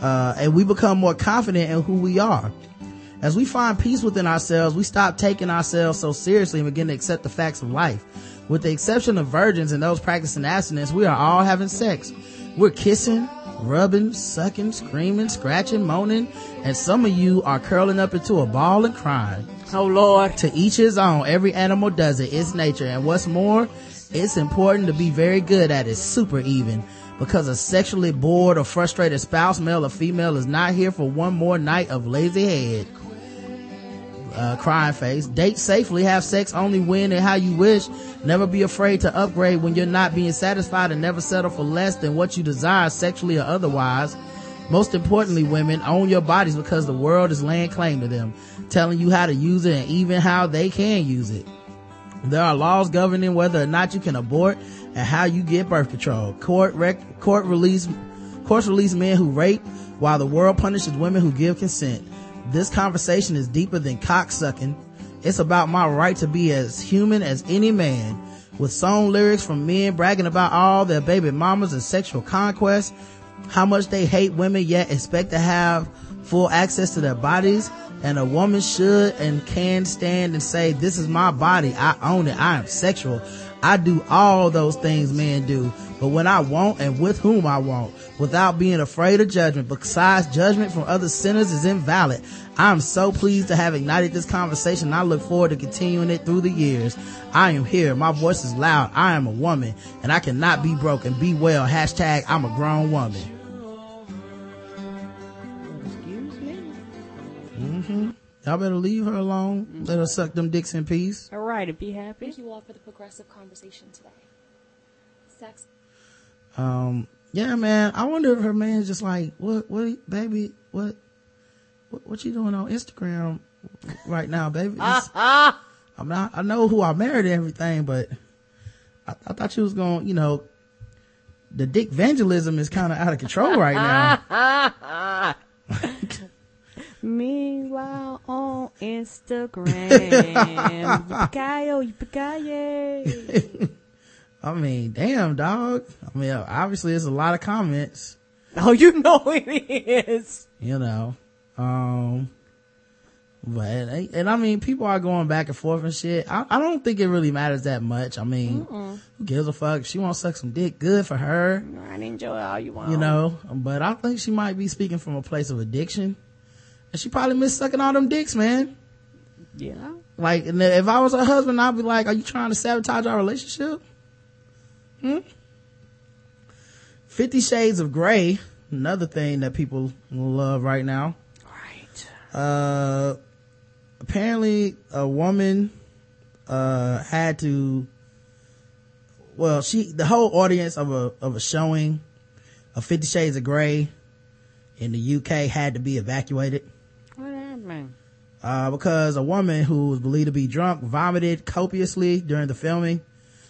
uh and we become more confident in who we are. As we find peace within ourselves, we stop taking ourselves so seriously and begin to accept the facts of life. With the exception of virgins and those practicing abstinence, we are all having sex. We're kissing, rubbing, sucking, screaming, scratching, moaning, and some of you are curling up into a ball and crying. Oh Lord. To each his own. Every animal does it. It's nature. And what's more, it's important to be very good at it. Super even. Because a sexually bored or frustrated spouse, male or female, is not here for one more night of lazy head, uh, crying face. Date safely, have sex only when and how you wish. Never be afraid to upgrade when you're not being satisfied, and never settle for less than what you desire, sexually or otherwise. Most importantly, women, own your bodies, because the world is laying claim to them, telling you how to use it and even how they can use it. There are laws governing whether or not you can abort and how you get birth control. Court rec- court release, courts release men who rape, while the world punishes women who give consent. This conversation is deeper than cock sucking. It's about my right to be as human as any man. With song lyrics from men bragging about all their baby mamas and sexual conquests, how much they hate women yet expect to have full access to their bodies. And a woman should and can stand and say, this is my body. I own it. I am sexual. I do all those things men do, but when I want and with whom I want, without being afraid of judgment. Besides, judgment from other sinners is invalid. I am so pleased to have ignited this conversation. I look forward to continuing it through the years. I am here. My voice is loud. I am a woman and I cannot be broken. Be well. Hashtag I'm a grown woman. Mm-hmm. Y'all better leave her alone. Mm-hmm. Let her suck them dicks in peace. All right, and be happy. Thank you all for the progressive conversation today. Sex. Um. Yeah, man. I wonder if her man's just like, what, what, baby, what, what, what you doing on Instagram right now, baby? I'm not. I know who I married and everything, but I, I thought you was gonna, you know, the dick evangelism is kind of out of control right now. Meanwhile on Instagram. Picayo, Picayo. I mean, damn, dog. I mean, obviously it's a lot of comments. Oh, you know it is. You know. Um but and I mean people are going back and forth and shit. I, I don't think it really matters that much. I mean, Mm-mm. who gives a fuck? She wants to suck some dick, good for her. I enjoy all you want. You know, but I think she might be speaking from a place of addiction. And she probably missed sucking all them dicks, man. Yeah. Like, and if I was her husband, I'd be like, are you trying to sabotage our relationship? Hmm? Fifty Shades of Grey, another thing that people love right now. Right. Uh, apparently a woman, uh, had to, well, she, the whole audience of a, of a showing of Fifty Shades of Grey in the U K had to be evacuated. What happened? uh, because a woman who was believed to be drunk vomited copiously during the filming.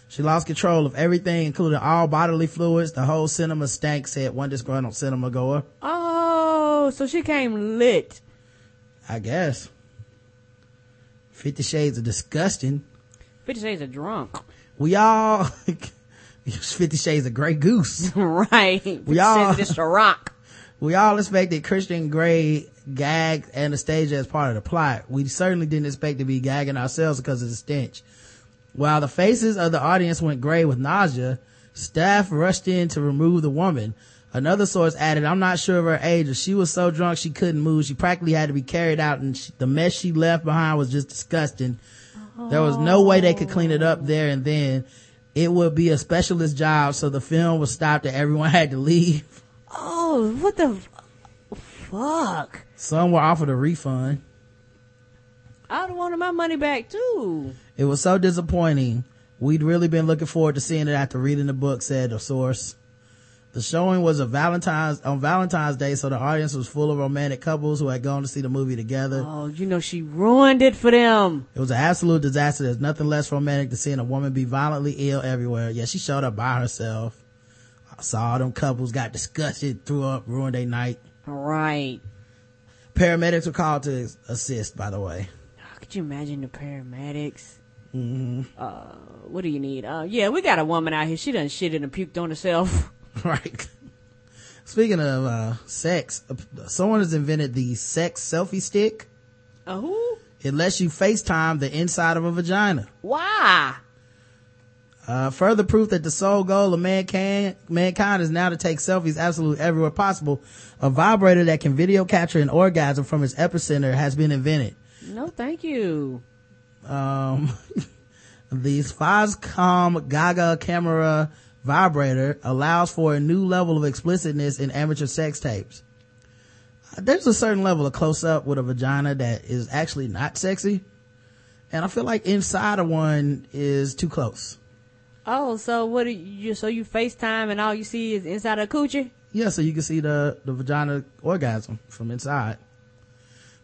She lost control of everything, including all bodily fluids. The whole cinema stank, said one disgruntled cinema goer. Oh, so she came lit. I guess. Fifty Shades of Disgusting. Fifty Shades of Drunk. We all... Fifty Shades of Grey Goose. Right. We all... Just a rock. We all expected Christian Grey gagged Anastasia as part of the plot. We certainly didn't expect to be gagging ourselves because of the stench. While the faces of the audience went gray with nausea, staff rushed in to remove the woman. Another source added, I'm not sure of her age, or she was so drunk she couldn't move. She practically had to be carried out, and she, the mess she left behind was just disgusting. Oh. There was no way they could clean it up there and then. It would be a specialist job, so the film was stopped and everyone had to leave. Oh, what the fuck? Some were offered a refund. I'd wanted my money back too. It was so disappointing. We'd really been looking forward to seeing it after reading the book, said a source. The showing was a Valentine's on Valentine's Day, so the audience was full of romantic couples who had gone to see the movie together. Oh, you know, she ruined it for them. It was an absolute disaster. There's nothing less romantic than seeing a woman be violently ill everywhere. Yeah, she showed up by herself. I saw all them couples, got disgusted, threw up, ruined their night. Right. Paramedics were called to assist, by the way. Could you imagine the paramedics? Mm-hmm. Uh, what do you need? Uh, yeah, we got a woman out here. She done shitted and puked on herself. Right. Speaking of uh, sex, uh, someone has invented the sex selfie stick. Uh, who? It lets you FaceTime the inside of a vagina. Why? Uh, further proof that the sole goal of mankind, mankind is now to take selfies absolutely everywhere possible. A vibrator that can video capture an orgasm from its epicenter has been invented. No, thank you. Um, the Sparcom Gaga camera vibrator allows for a new level of explicitness in amateur sex tapes. There's a certain level of close-up with a vagina that is actually not sexy, and I feel like inside of one is too close. Oh, so what do you? So you FaceTime and all you see is inside a coochie? Yeah, so you can see the the vagina orgasm from inside.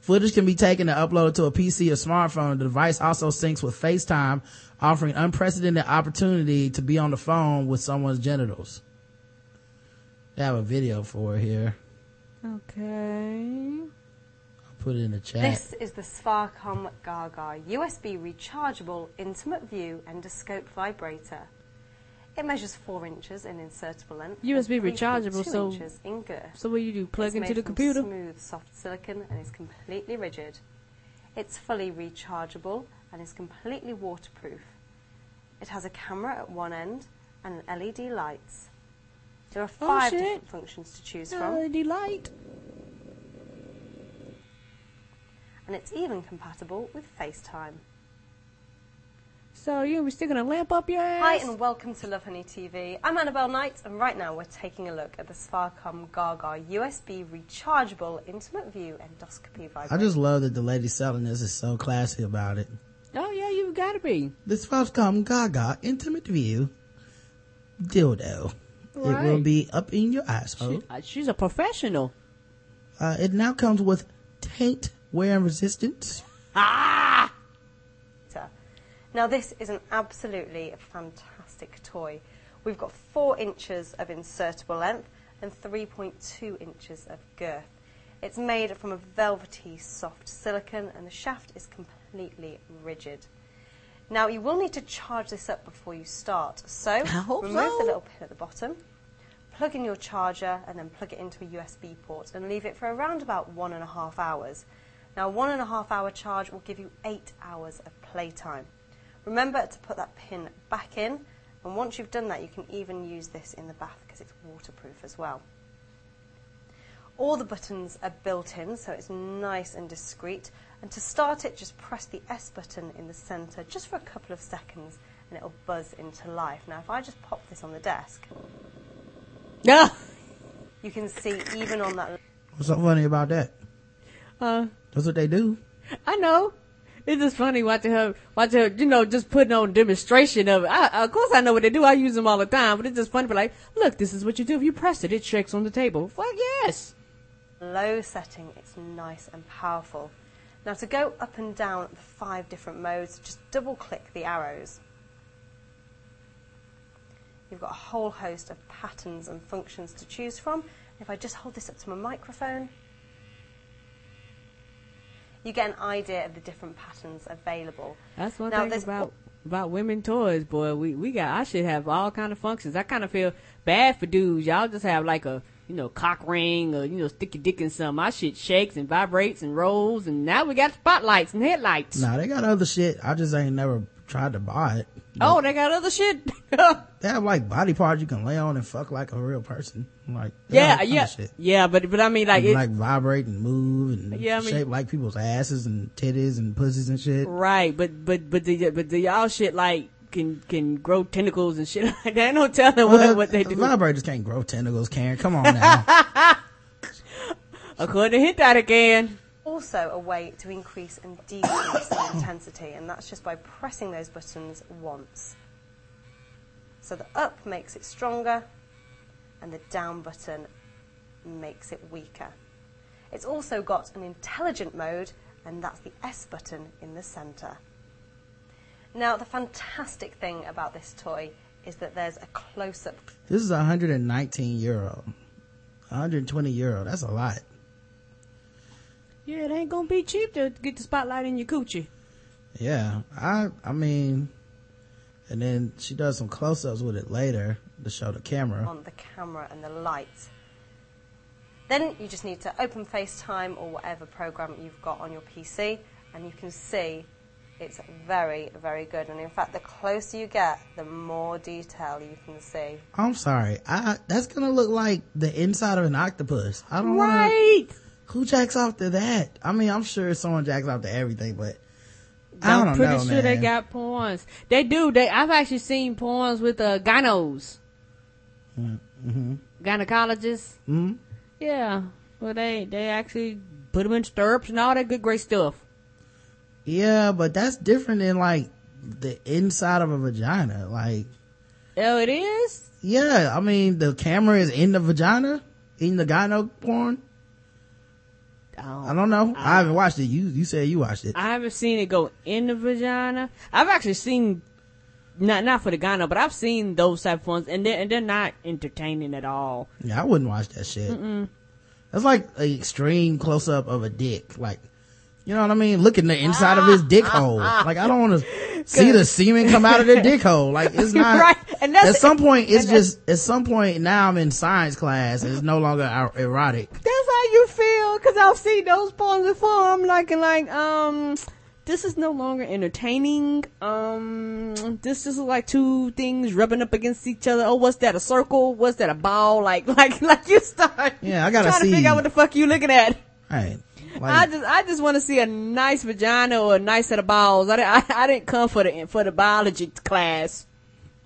Footage can be taken and uploaded to a P C or smartphone. The device also syncs with FaceTime, offering unprecedented opportunity to be on the phone with someone's genitals. They have a video for it here. Okay. I'll put it in the chat. This is the Sparcom Gaga U S B rechargeable intimate view endoscope vibrator. It measures four inches in insertable length. U S B rechargeable, so in girth. So what do you do? Plug it's into made the from computer? Smooth, soft silicon, and is completely rigid. It's fully rechargeable and is completely waterproof. It has a camera at one end and L E D lights. There are five oh, different functions to choose from. L E D light. And it's even compatible with FaceTime. So you're going to be sticking a lamp up your ass? Hi and welcome to Love Honey T V. I'm Annabelle Knight and right now we're taking a look at the Sparcom Gaga U S B rechargeable intimate view endoscopy vibrator. I just love that the lady selling this is so classy about it. Oh yeah, you've got to be. The Sparcom Gaga intimate view dildo. Right. It will be up in your asshole. She, uh, she's a professional. Uh, it now comes with taint wear and resistance. Ah! Now this is an absolutely fantastic toy. We've got four inches of insertable length and three point two inches of girth. It's made from a velvety soft silicone and the shaft is completely rigid. Now you will need to charge this up before you start. So remove so. the little pin at the bottom, plug in your charger and then plug it into a U S B port and leave it for around about one and a half hours. Now one and a half hour charge will give you eight hours of playtime. Remember to put that pin back in, and once you've done that, you can even use this in the bath because it's waterproof as well. All the buttons are built in, so it's nice and discreet. And to start it, just press the S button in the centre just for a couple of seconds, and it'll buzz into life. Now, if I just pop this on the desk, yeah, you can see even on that. What's so funny about that? Uh, That's what they do. I know. It's just funny watching her, watching her, you know, just putting on demonstration of it. I, of course I know what they do. I use them all the time, but it's just funny. But like, look, this is what you do. If you press it, it shakes on the table. Fuck yes. Low setting. It's nice and powerful. Now to go up and down the five different modes, just double click the arrows. You've got a whole host of patterns and functions to choose from. If I just hold this up to my microphone, you get an idea of the different patterns available. That's one now, thing about, about women toys, boy. We, we got, I should have all kind of functions. I kind of feel bad for dudes. Y'all just have like a, you know, cock ring or, you know, sticky dick and something. My shit shakes and vibrates and rolls, and now we got spotlights and headlights. Nah, they got other shit. I just ain't never tried to buy it. Oh, they got other shit? They have like body parts you can lay on and fuck like a real person. Like, yeah, yeah, shit. yeah, but, but I mean, like, it, like vibrate and move and yeah, shape I mean, like people's asses and titties and pussies and shit. Right, but, but, but do, but do y'all shit like can, can grow tentacles and shit like that? I don't tell them well, what, what they do. Vibrators can't grow tentacles, Karen. Come on now. According to hit that again. Also a way to increase and decrease the intensity, and that's just by pressing those buttons once. So the up makes it stronger and the down button makes it weaker. It's also got an intelligent mode, and that's the S button in the center. Now the fantastic thing about this toy is that there's a close-up. This is one hundred nineteen euro, one hundred twenty euro, that's a lot. Yeah, it ain't gonna be cheap to get the spotlight in your coochie. Yeah, I I mean, and then she does some close-ups with it later to show the camera. On the camera and the lights. Then you just need to open FaceTime or whatever program you've got on your P C, and you can see it's very, very good. And in fact, the closer you get, the more detail you can see. I'm sorry, I that's gonna look like the inside of an octopus. I don't want right. Wanna... Who jacks off to that? I mean, I'm sure someone jacks off to everything, but I don't know, man. I'm pretty sure they got porns. They do. They. I've actually seen porns with uh, gynos. Mm-hmm. Gynecologists. Mm-hmm. Yeah. Well, they, they actually put them in stirrups and all that good, great stuff. Yeah, but that's different than, like, the inside of a vagina. Like. Oh, it is? Yeah. I mean, the camera is in the vagina, in the gyno porn. I don't, I don't know. I, I haven't watched it. You you said you watched it. I haven't seen it go in the vagina. I've actually seen, not not for the gyno, but I've seen those type of ones, and they're, and they're not entertaining at all. Yeah, I wouldn't watch that shit. Mm-mm. That's like an extreme close-up of a dick. Like, you know what I mean? Look at the inside ah, of his dick ah, hole. Ah, like, I don't want to see the semen come out of their dick hole. Like, it's not. Right. And that's, at some point, it's just, at some point, now I'm in science class, and it's no longer erotic. That's how you feel, because I've seen those porns before. I'm like, like, um, this is no longer entertaining. Um, this is like two things rubbing up against each other. Oh, what's that? A circle? What's that? A ball? Like, like, like you start yeah, I gotta trying see. to figure out what the fuck you looking at. All right. Like, I just, I just want to see a nice vagina or a nice set of balls. I, I, I didn't come for the, for the biology class.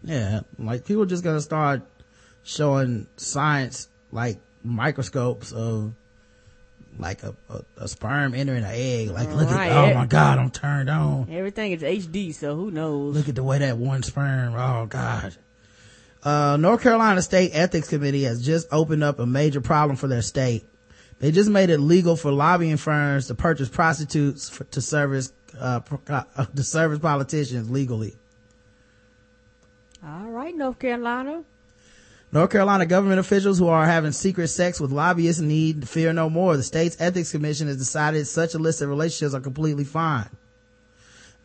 Yeah, like people just gonna start showing science, like microscopes of like a, a, a sperm entering an egg. Like, look right. at, oh my God, I'm turned on. Everything is H D, so who knows? Look at the way that one sperm, oh God. Uh, North Carolina State Ethics Committee has just opened up a major problem for their state. They just made it legal for lobbying firms to purchase prostitutes for, to service, uh, to service politicians legally. All right, North Carolina. North Carolina government officials who are having secret sex with lobbyists need to fear no more. The state's ethics commission has decided such illicit relationships are completely fine.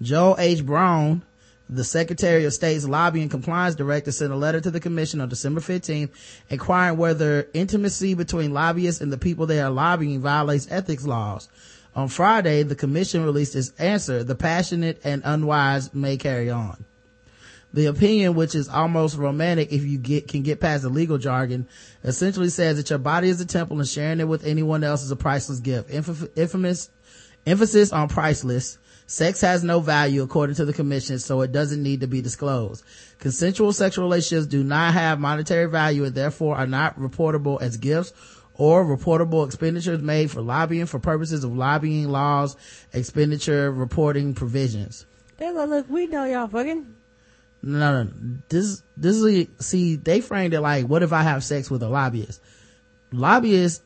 Joel H. Brown, the Secretary of State's Lobbying Compliance Director, sent a letter to the commission on December fifteenth inquiring whether intimacy between lobbyists and the people they are lobbying violates ethics laws. On Friday, the commission released its answer. The passionate and unwise may carry on. The opinion, which is almost romantic if you get can get past the legal jargon, essentially says that your body is a temple and sharing it with anyone else is a priceless gift. Inf- infamous emphasis on priceless. Sex has no value according to the commission, so it doesn't need to be disclosed. Consensual sexual relationships do not have monetary value and therefore are not reportable as gifts or reportable expenditures made for lobbying for purposes of lobbying laws, expenditure reporting provisions. There's a look, we know y'all fucking. No, no, this, this is, see, they framed it like, what if I have sex with a lobbyist? Lobbyists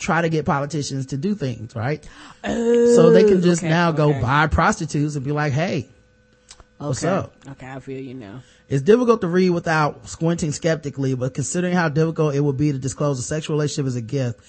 try to get politicians to do things, right? Oh, so they can just okay, now go okay. buy prostitutes and be like, hey, okay. what's up? Okay, I feel you now. It's difficult to read without squinting skeptically, but considering how difficult it would be to disclose a sexual relationship as a gift,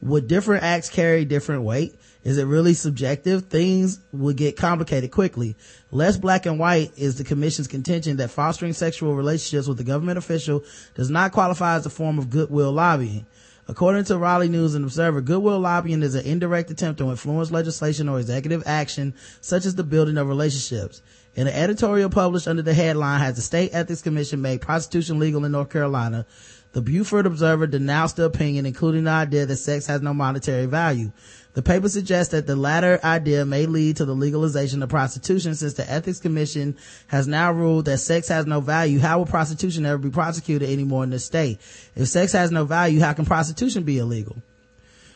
would different acts carry different weight? Is it really subjective? Things would get complicated quickly. Less black and white is the commission's contention that fostering sexual relationships with a government official does not qualify as a form of goodwill lobbying. According to Raleigh News and Observer, goodwill lobbying is an indirect attempt to influence legislation or executive action, such as the building of relationships. In an editorial published under the headline, Has the State Ethics Commission Made Prostitution Legal in North Carolina?, the Beaufort Observer denounced the opinion, including the idea that sex has no monetary value. The paper suggests that the latter idea may lead to the legalization of prostitution, since the Ethics Commission has now ruled that sex has no value. How will prostitution ever be prosecuted anymore in this state? If sex has no value, how can prostitution be illegal?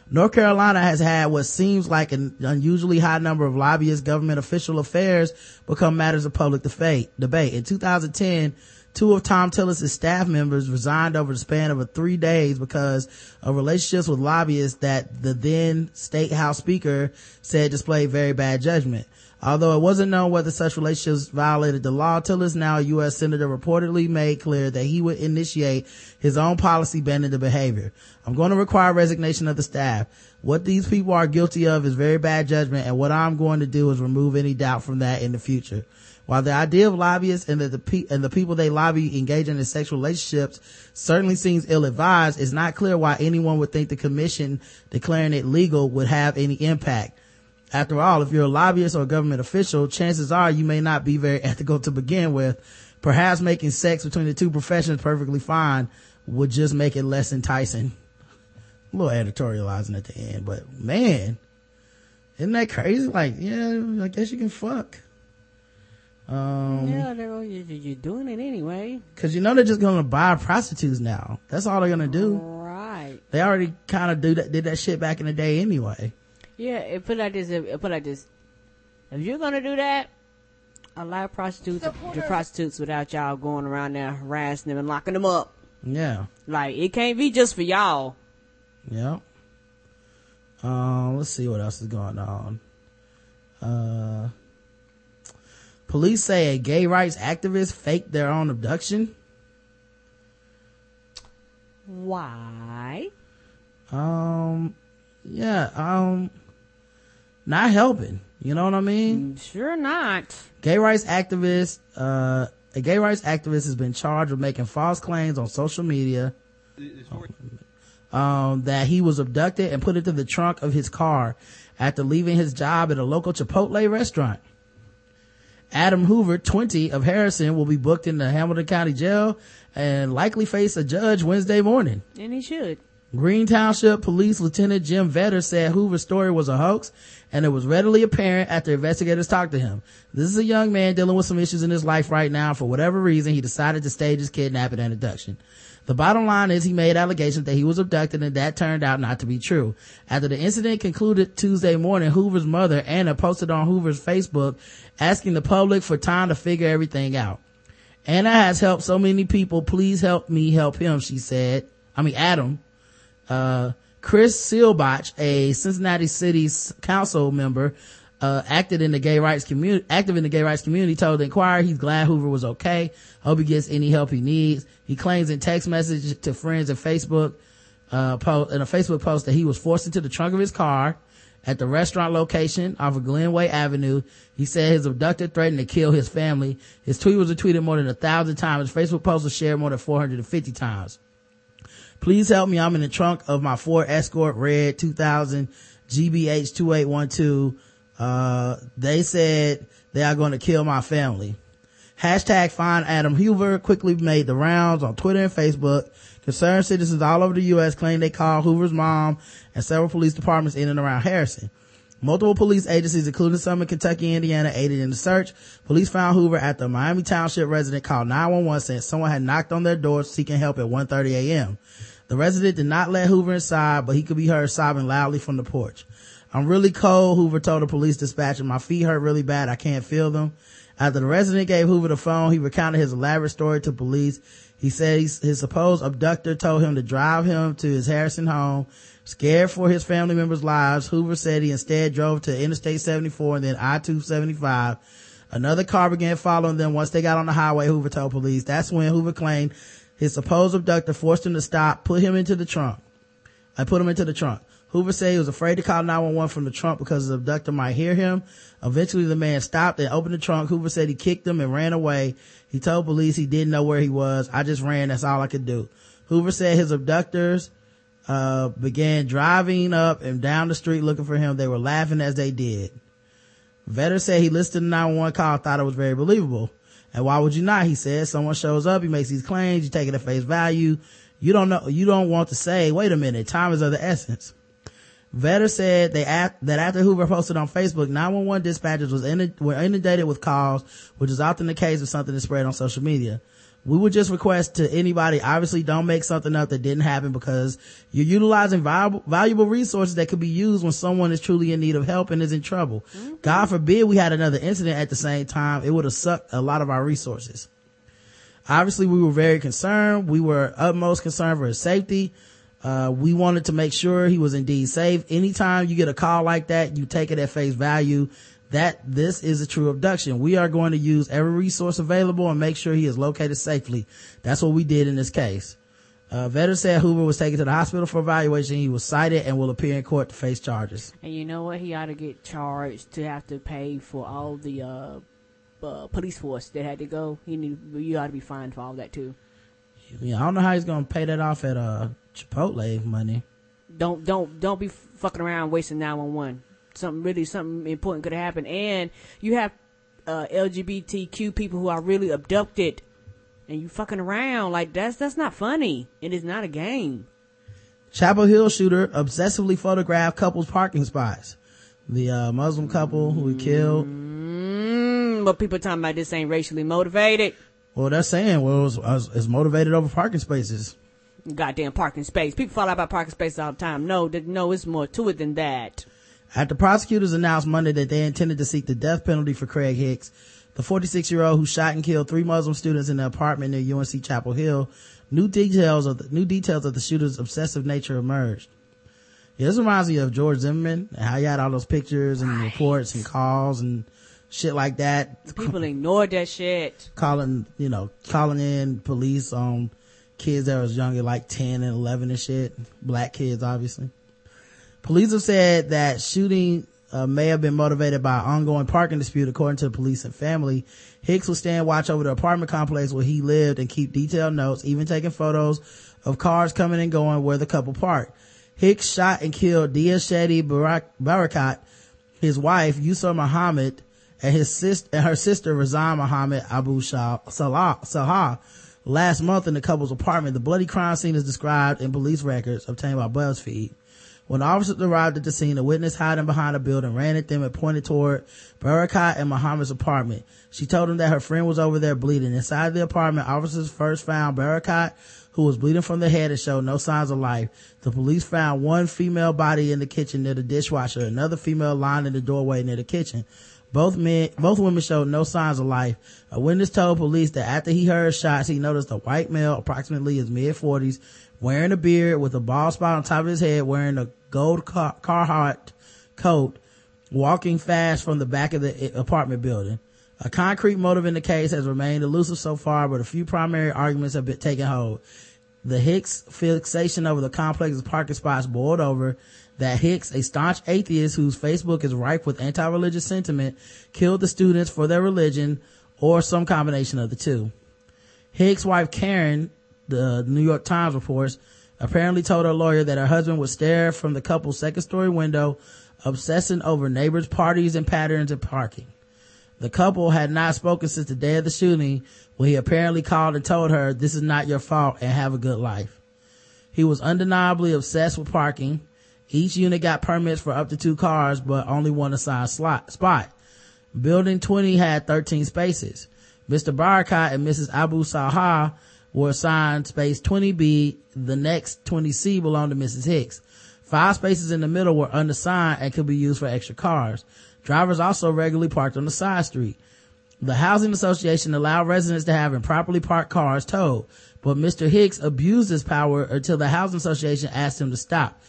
North Carolina has had what seems like an unusually high number of lobbyists, government official affairs become matters of public debate. In two thousand ten, two of Tom Tillis' staff members resigned over the span of three days because of relationships with lobbyists that the then State House Speaker said displayed very bad judgment. Although it wasn't known whether such relationships violated the law, Tillis, now a U S Senator, reportedly made clear that he would initiate his own policy banning the behavior. I'm going to require resignation of the staff. What these people are guilty of is very bad judgment, and what I'm going to do is remove any doubt from that in the future. While the idea of lobbyists and that the pe- and the people they lobby engaging in sexual relationships certainly seems ill-advised, it's not clear why anyone would think the commission declaring it legal would have any impact. After all, if you're a lobbyist or a government official, chances are you may not be very ethical to begin with. Perhaps making sex between the two professions perfectly fine would just make it less enticing. A little editorializing at the end, but man, isn't that crazy? Like, yeah, I guess you can fuck. Um, yeah, they're, you're doing it anyway. Because you know they're just going to buy prostitutes now. That's all they're going to do. Right. They already kind of do that, did that shit back in the day anyway. Yeah, it put like this. It put like this. If you're going to do that, allow prostitutes to prostitutes without y'all going around there harassing them and locking them up. Yeah. Like, it can't be just for y'all. Yeah. Um, let's see what else is going on. Uh... Police say a gay rights activist faked their own abduction. Why? Um, yeah, um, not helping. You know what I mean? Sure not. Gay rights activist, uh, a gay rights activist has been charged with making false claims on social media um, that he was abducted and put into the trunk of his car after leaving his job at a local Chipotle restaurant. Adam Hoover, twenty, of Harrison, will be booked in the Hamilton County Jail and likely face a judge Wednesday morning. And he should. Green Township Police Lieutenant Jim Vetter said Hoover's story was a hoax, and it was readily apparent after investigators talked to him. This is a young man dealing with some issues in his life right now. For whatever reason, he decided to stage his kidnapping and abduction. The bottom line is he made allegations that he was abducted, and that turned out not to be true. After the incident concluded Tuesday morning, Hoover's mother, Anna, posted on Hoover's Facebook asking the public for time to figure everything out. Anna has helped so many people. Please help me help him, she said. I mean, Adam. Uh, Chris Seelbach, a Cincinnati City Council member, uh, acted in the gay rights community, active in the gay rights community, told the Inquirer he's glad Hoover was okay. Hope he gets any help he needs. He claims in text message to friends and Facebook, uh, post, in a Facebook post that he was forced into the trunk of his car at the restaurant location off of Glenway Avenue. He said his abductor threatened to kill his family. His tweet was retweeted more than a thousand times. His Facebook post was shared more than four hundred fifty times. Please help me. I'm in the trunk of my Ford Escort Red two thousand G B H two eight one two. Uh, they said they are going to kill my family. Hashtag Find Adam Hoover quickly made the rounds on Twitter and Facebook. Concerned citizens all over the U S claim they called Hoover's mom and several police departments in and around Harrison. Multiple police agencies, including some in Kentucky and Indiana, aided in the search. Police found Hoover after a Miami Township resident called nine one one saying someone had knocked on their door seeking help at one thirty a.m. The resident did not let Hoover inside, but he could be heard sobbing loudly from the porch. I'm really cold, Hoover told a police dispatcher. My feet hurt really bad. I can't feel them. After the resident gave Hoover the phone, he recounted his elaborate story to police. He says his supposed abductor told him to drive him to his Harrison home. Scared for his family members' lives, Hoover said he instead drove to Interstate seventy-four and then I two seventy-five. Another car began following them. Once they got on the highway, Hoover told police. That's when Hoover claimed his supposed abductor forced him to stop, put him into the trunk. I put him into the trunk. Hoover said he was afraid to call nine one one from the trunk because his abductor might hear him. Eventually, the man stopped and opened the trunk. Hoover said he kicked him and ran away. He told police he didn't know where he was. I just ran. That's all I could do. Hoover said his abductors uh began driving up and down the street looking for him. They were laughing as they did. Vetter said he listened to the nine one one call, thought it was very believable. And why would you not? He said, someone shows up, he makes these claims, you take it at face value. You don't know, you don't want to say, wait a minute, time is of the essence. Vetter said they at, that after Hoover posted on Facebook, nine one one dispatchers was in, were inundated with calls, which is often the case if something is spread on social media. We would just request to anybody, obviously don't make something up that didn't happen, because you're utilizing viable, valuable resources that could be used when someone is truly in need of help and is in trouble. Mm-hmm. God forbid we had another incident at the same time. It would have sucked a lot of our resources. Obviously, we were very concerned. We were utmost concerned for his safety. Uh, we wanted to make sure he was indeed safe. Anytime you get a call like that, you take it at face value that this is a true abduction. We are going to use every resource available and make sure he is located safely. That's what we did in this case. Uh, Vetter said Hoover was taken to the hospital for evaluation. He was cited and will appear in court to face charges. And you know what? He ought to get charged to have to pay for all the uh, uh, police force that had to go. He need, you ought to be fined for all that too. I mean, I don't know how he's going to pay that off at uh, Chipotle money. Don't don't don't be fucking around wasting nine one one. Something really, something important could happen, and you have uh, L G B T Q people who are really abducted, and you fucking around like that's that's not funny. It is not a game. Chapel Hill shooter obsessively photographed couples' parking spots. The uh, Muslim couple who he killed. Mm-hmm. But people talking about this ain't racially motivated. Well, they're saying well it's, it's motivated over parking spaces. Goddamn parking space. People fall out about parking spaces all the time. No, th- no, it's more to it than that. After prosecutors announced Monday that they intended to seek the death penalty for Craig Hicks, the forty-six-year-old who shot and killed three Muslim students in an apartment near U N C Chapel Hill, new details of the, new details of the shooter's obsessive nature emerged. Yeah, this reminds me of George Zimmerman and how he had all those pictures and right. reports and calls and shit like that. People ignored that shit. Calling, you know, calling in police on kids that was younger, like ten and eleven and shit. Black kids, obviously. Police have said that shooting uh, may have been motivated by an ongoing parking dispute, according to the police and family. Hicks would stand watch over the apartment complex where he lived and keep detailed notes, even taking photos of cars coming and going where the couple parked. Hicks shot and killed Deah Shaddy Barakat, his wife, Yusuf Muhammad, and his sister and her sister, Razan Mohammad Abu-Salha, last month in the couple's apartment. The bloody crime scene is described in police records obtained by BuzzFeed. When officers arrived at the scene, a witness hiding behind a building ran at them and pointed toward Barakat and Muhammad's apartment. She told him that her friend was over there bleeding. Inside the apartment, officers first found Barakat, who was bleeding from the head and showed no signs of life. The police found one female body in the kitchen near the dishwasher, another female lying in the doorway near the kitchen. Both men, both women showed no signs of life. A witness told police that after he heard shots, he noticed a white male, approximately his mid-forties, wearing a beard with a bald spot on top of his head, wearing a gold car- Carhartt coat, walking fast from the back of the apartment building. A concrete motive in the case has remained elusive so far, but a few primary arguments have been taken hold. The Hicks fixation over the complex's parking spots boiled over. That Hicks, a staunch atheist whose Facebook is rife with anti-religious sentiment, killed the students for their religion or some combination of the two. Hicks' wife Karen, the New York Times reports, apparently told her lawyer that her husband would stare from the couple's second-story window, obsessing over neighbors' parties and patterns of parking. The couple had not spoken since the day of the shooting, when he apparently called and told her, "This is not your fault and have a good life." He was undeniably obsessed with parking. Each unit got permits for up to two cars, but only one assigned slot, spot. Building twenty had thirteen spaces. Mister Barakat and Missus Abu-Salha were assigned space twenty B. The next twenty C belonged to Missus Hicks. Five spaces in the middle were unassigned and could be used for extra cars. Drivers also regularly parked on the side street. The housing association allowed residents to have improperly parked cars towed, but Mister Hicks abused his power until the housing association asked him to stop.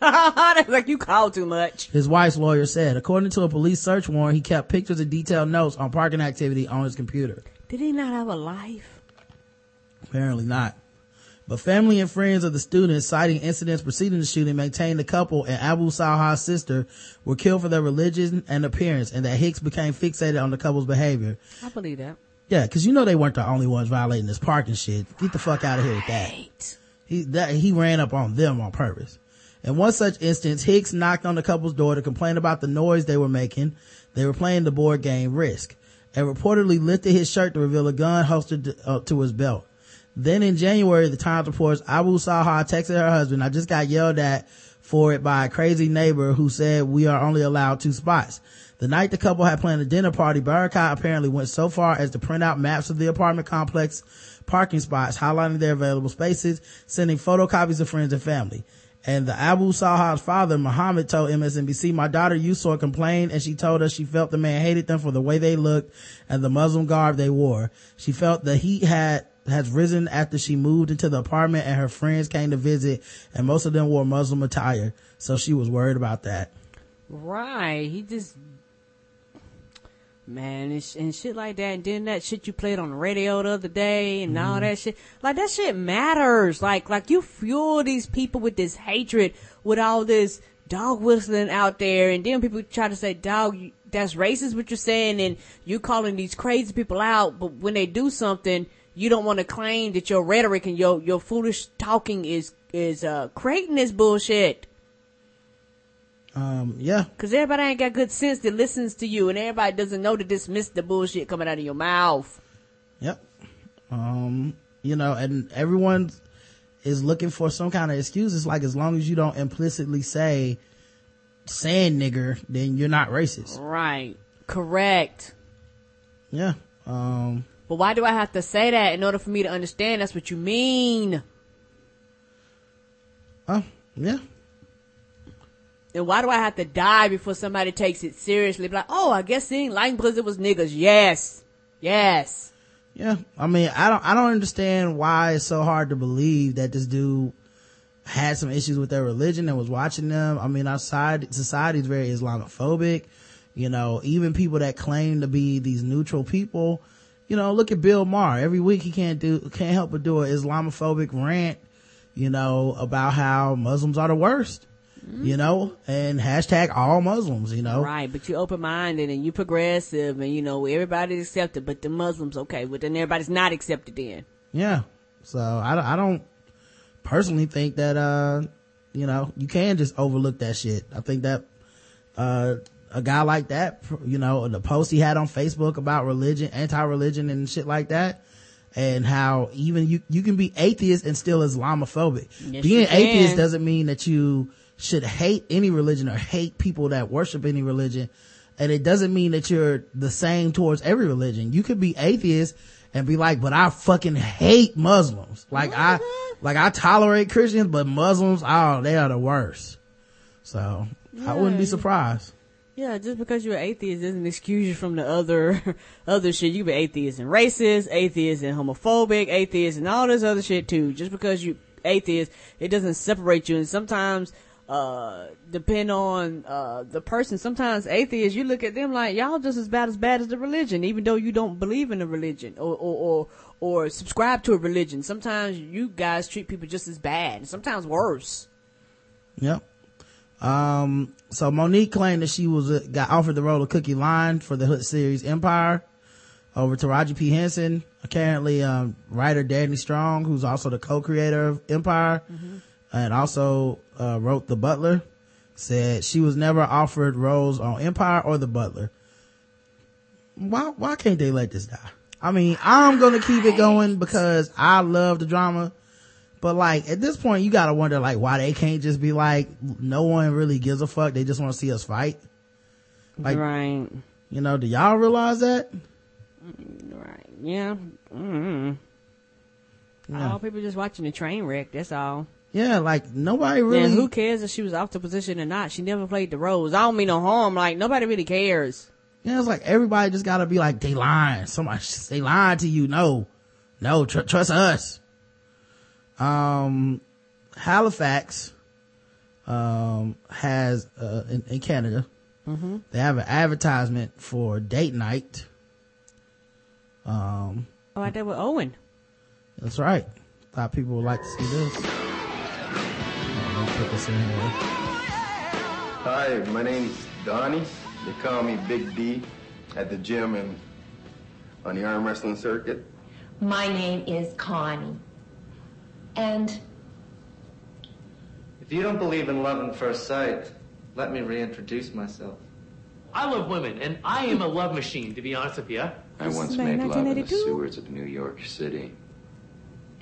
That's like, you call too much. His wife's lawyer said, according to a police search warrant, he kept pictures and detailed notes on parking activity on his computer. Did he not have a life? Apparently not. But family and friends of the students, citing incidents preceding the shooting, maintained the couple and Abu-Salha's sister were killed for their religion and appearance, and that Hicks became fixated on the couple's behavior. I believe that. Yeah, because you know they weren't the only ones violating this parking shit. Get the fuck out of here with that. He, that. He ran up on them on purpose. In one such instance, Hicks knocked on the couple's door to complain about the noise they were making. They were playing the board game Risk, and reportedly lifted his shirt to reveal a gun holstered to, uh, to his belt. Then in January, the Times reports Abu-Salha texted her husband, "I just got yelled at for it by a crazy neighbor who said we are only allowed two spots." The night the couple had planned a dinner party, Barakat apparently went so far as to print out maps of the apartment complex parking spots, highlighting their available spaces, sending photocopies to friends and family. And the Abu-Salha's father, Muhammad, told M S N B C, "My daughter Yusor complained and she told us she felt the man hated them for the way they looked and the Muslim garb they wore. She felt the heat had has risen after she moved into the apartment and her friends came to visit, and most of them wore Muslim attire, so she was worried about that." Right. He just, man, and, sh- and shit like that, and then that shit you played on the radio the other day and mm. all that shit, like that shit matters. Like, like you fuel these people with this hatred, with all this dog whistling out there, and then people try to say, dog, that's racist what you're saying, and you calling these crazy people out, but when they do something, you don't want to claim that your rhetoric and your, your foolish talking is, is, uh, creating this bullshit. Um, yeah. Cause everybody ain't got good sense that listens to you, and everybody doesn't know to dismiss the bullshit coming out of your mouth. Yep. Um, you know, and everyone is looking for some kind of excuses. Like, as long as you don't implicitly say, saying nigger, then you're not racist. Right. Correct. Yeah. Um. But why do I have to say that in order for me to understand that's what you mean? Oh, yeah. And why do I have to die before somebody takes it seriously? Be like, oh, I guess they didn't like because it was niggas. Yes. Yes. Yeah. I mean, I don't, I don't understand why it's so hard to believe that this dude had some issues with their religion and was watching them. I mean, our society is very Islamophobic. You know, even people that claim to be these neutral people. You know, look at Bill Maher. Every week he can't do, can't help but do an Islamophobic rant, you know, about how Muslims are the worst, mm-hmm. you know, and hashtag all Muslims, you know. Right. But you're open-minded and you're progressive and, you know, everybody's accepted, but the Muslims, okay. But then everybody's not accepted then. Yeah. So I, I don't personally think that, uh, you know, you can just overlook that shit. I think that, uh, a guy like that, you know, the post he had on Facebook about religion, anti-religion and shit like that, and how even you you can be atheist and still Islamophobic. Yes, being atheist doesn't mean that you should hate any religion or hate people that worship any religion, and it doesn't mean that you're the same towards every religion. You could be atheist and be like, but I fucking hate Muslims. Like, mm-hmm. I like I tolerate Christians, but Muslims, oh, they are the worst. So yeah. I wouldn't be surprised. Yeah, just because you're an atheist doesn't excuse you from the other, other shit. You be atheist and racist, atheist and homophobic, atheist and all this other shit too. Just because you atheist, it doesn't separate you. And sometimes, uh, depend on, uh, the person. Sometimes atheists, you look at them like, y'all just as bad as bad as the religion, even though you don't believe in a religion or, or, or, or subscribe to a religion. Sometimes you guys treat people just as bad and sometimes worse. Yep. Um, so Monique claimed that she was, got offered the role of Cookie Line for the hit series Empire over to Taraji P. Henson. Apparently, um, writer Danny Strong, who's also the co-creator of Empire mm-hmm. and also, uh, wrote The Butler, said she was never offered roles on Empire or The Butler. Why, why can't they let this die? I mean, I'm gonna keep it going because I love the drama. But like, at this point, you gotta wonder like why they can't just be like, no one really gives a fuck. They just want to see us fight. Like, right. You know, do y'all realize that? Right. Yeah. Mm-hmm. yeah. All people just watching the train wreck. That's all. Yeah. Like nobody really. And who cares if she was off the position or not? She never played the roles. I don't mean no harm. Like nobody really cares. You know, it's like everybody just gotta be like, they lying. Somebody, they lying to you. No, no, tr- trust us. Um, Halifax, um, has, uh, in, in Canada, mm-hmm. they have an advertisement for date night. Um, oh, I did with Owen. That's right. Thought people would like to see this. I'll put this in here. Hi, my name's Donnie. They call me Big D at the gym and on the arm wrestling circuit. My name is Connie. And if you don't believe in love at first sight, let me reintroduce myself. I love women, and I am a love machine, to be honest with you. I once made love in the sewers of New York City.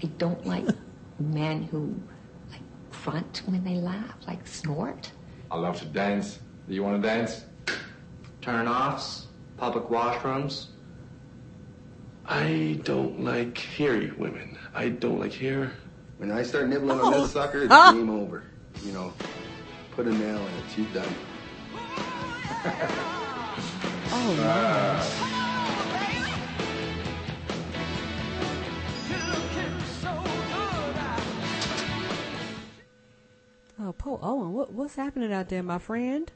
I don't like men who like grunt when they laugh, like snort. I love to dance. Do you want to dance? Turn-offs, public washrooms. I don't like hairy women. I don't like hair. When I start nibbling oh. on this sucker, it's ah. game over. You know, put a nail in it, you're done. oh, no. Uh, Oh, Paul Owen, what, what's happening out there, my friend?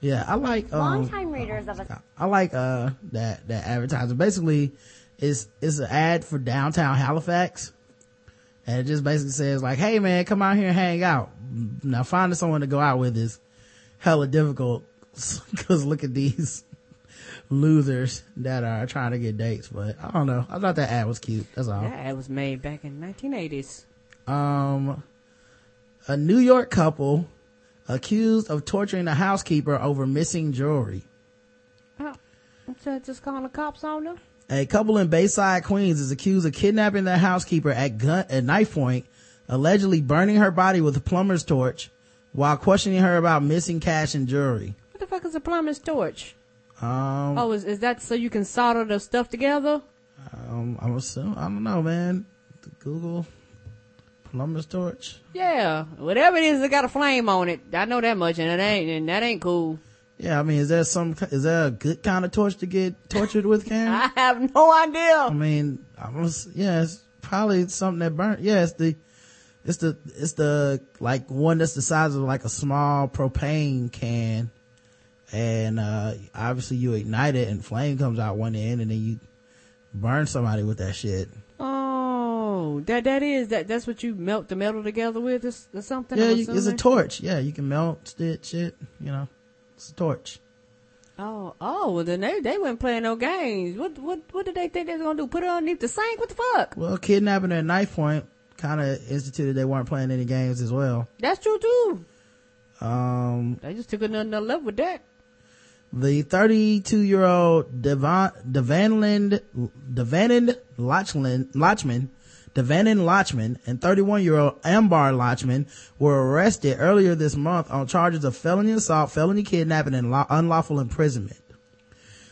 Yeah, I like um, long-time readers of us. I like uh that that advertisement. Basically, it's it's an ad for downtown Halifax, and it just basically says like, "Hey, man, come out here and hang out. Now, finding someone to go out with is hella difficult because look at these losers that are trying to get dates." But I don't know. I thought that ad was cute. That's all. That ad was made back in nineteen eighties. Um. A New York couple accused of torturing a housekeeper over missing jewelry. Oh, so just calling the cops on them? A couple in Bayside, Queens is accused of kidnapping their housekeeper at gun, at knife point, allegedly burning her body with a plumber's torch while questioning her about missing cash and jewelry. What the fuck is a plumber's torch? Um, oh, is, is that so you can solder the stuff together? Um, I'm assuming, I don't know, man. Google. Plumber's torch? Yeah, whatever it is, it got a flame on it. I know that much, and it ain't, and that ain't cool. Yeah, I mean, is there some, is there a good kind of torch to get tortured with, Karen? I have no idea. I mean, I was, yeah, it's probably something that burnt. Yeah, it's the, it's the, it's the, like, one that's the size of, like, a small propane can. And, uh, obviously you ignite it, and flame comes out one end, and then you burn somebody with that shit. That that is that that's what you melt the metal together with or, or something. Yeah, you, it's a torch. Yeah, you can melt stitch shit. You know, it's a torch. Oh, oh, well then they they weren't playing no games. What what what did they think they was gonna do? Put it underneath the sink? What the fuck? Well, kidnapping at knife point kind of instituted they weren't playing any games as well. That's true too. Um, they just took another level with that. The thirty-two year old Devan Devanland Devanand Lachlan Lachman. Devanand Lachman and thirty-one-year-old Ambar Lachman were arrested earlier this month on charges of felony assault, felony kidnapping, and unlawful imprisonment.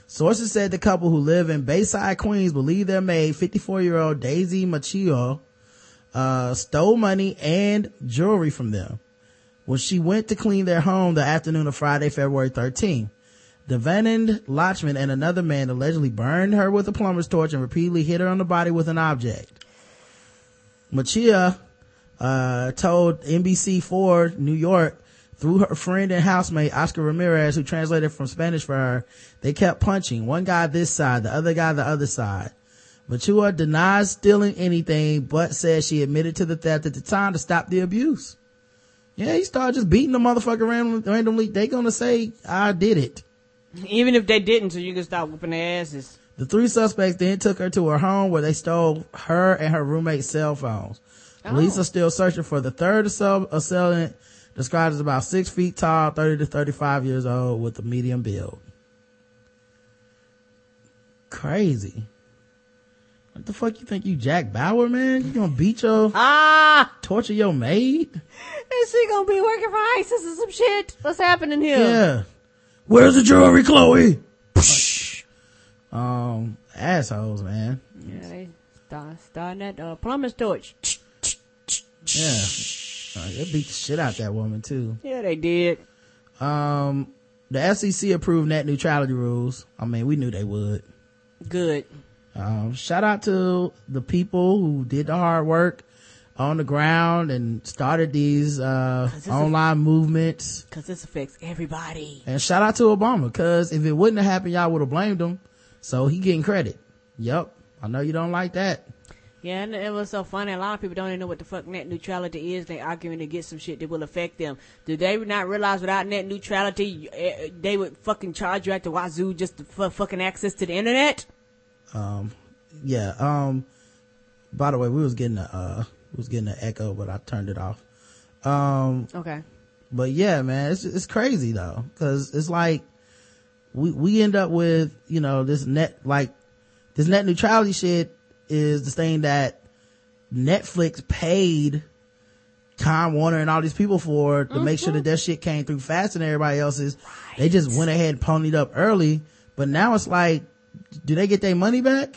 Sources said the couple who live in Bayside, Queens, believe their maid, fifty-four-year-old Daisy Machio, uh, stole money and jewelry from them when she went to clean their home the afternoon of Friday, February thirteenth. Devanand Lachman and another man allegedly burned her with a plumber's torch and repeatedly hit her on the body with an object. Machia, uh, told N B C four New York through her friend and housemate Oscar Ramirez, who translated from Spanish for her, they kept punching. One guy this side, the other guy the other side. Machia denies stealing anything, but says she admitted to the theft at the time to stop the abuse. Yeah, he started just beating the motherfucker random, randomly. They gonna say, I did it. Even if they didn't, so you can start whooping their asses. The three suspects then took her to her home where they stole her and her roommate's cell phones. Oh. Police are still searching for the third assailant, described as about six feet tall, thirty to thirty-five years old, with a medium build. Crazy. What the fuck you think you Jack Bauer, man? You gonna beat your, ah, torture your maid? Is she gonna be working for ISIS or some shit? What's happening here? Yeah. Where's the jewelry, Chloe? Um, assholes, man. Yeah, they start, starting that uh, plumber's torch. Yeah. Uh, they beat the shit out that woman, too. Yeah, they did. Um, The S E C approved net neutrality rules. I mean, we knew they would. Good. Um, shout out to the people who did the hard work on the ground and started these uh online affects, movements, because this affects everybody. And shout out to Obama, because if it wouldn't have happened, y'all would have blamed him, so he getting credit. Yep, I know you don't like that. Yeah, and it was so funny. A lot of people don't even know what the fuck net neutrality is. They arguing to get some shit that will affect them. Do they not realize without net neutrality they would fucking charge you at the wazoo just for fucking access to the internet? Um yeah um by the way, we was getting a uh was getting an echo, but I turned it off. Um okay, but yeah, man, it's it's crazy though, because it's like we we end up with, you know, this net like this net neutrality shit is the thing that Netflix paid Time Warner and all these people for to mm-hmm. make sure that their shit came through faster than everybody else's. Right. They just went ahead and ponied up early, but now it's like, do they get their money back?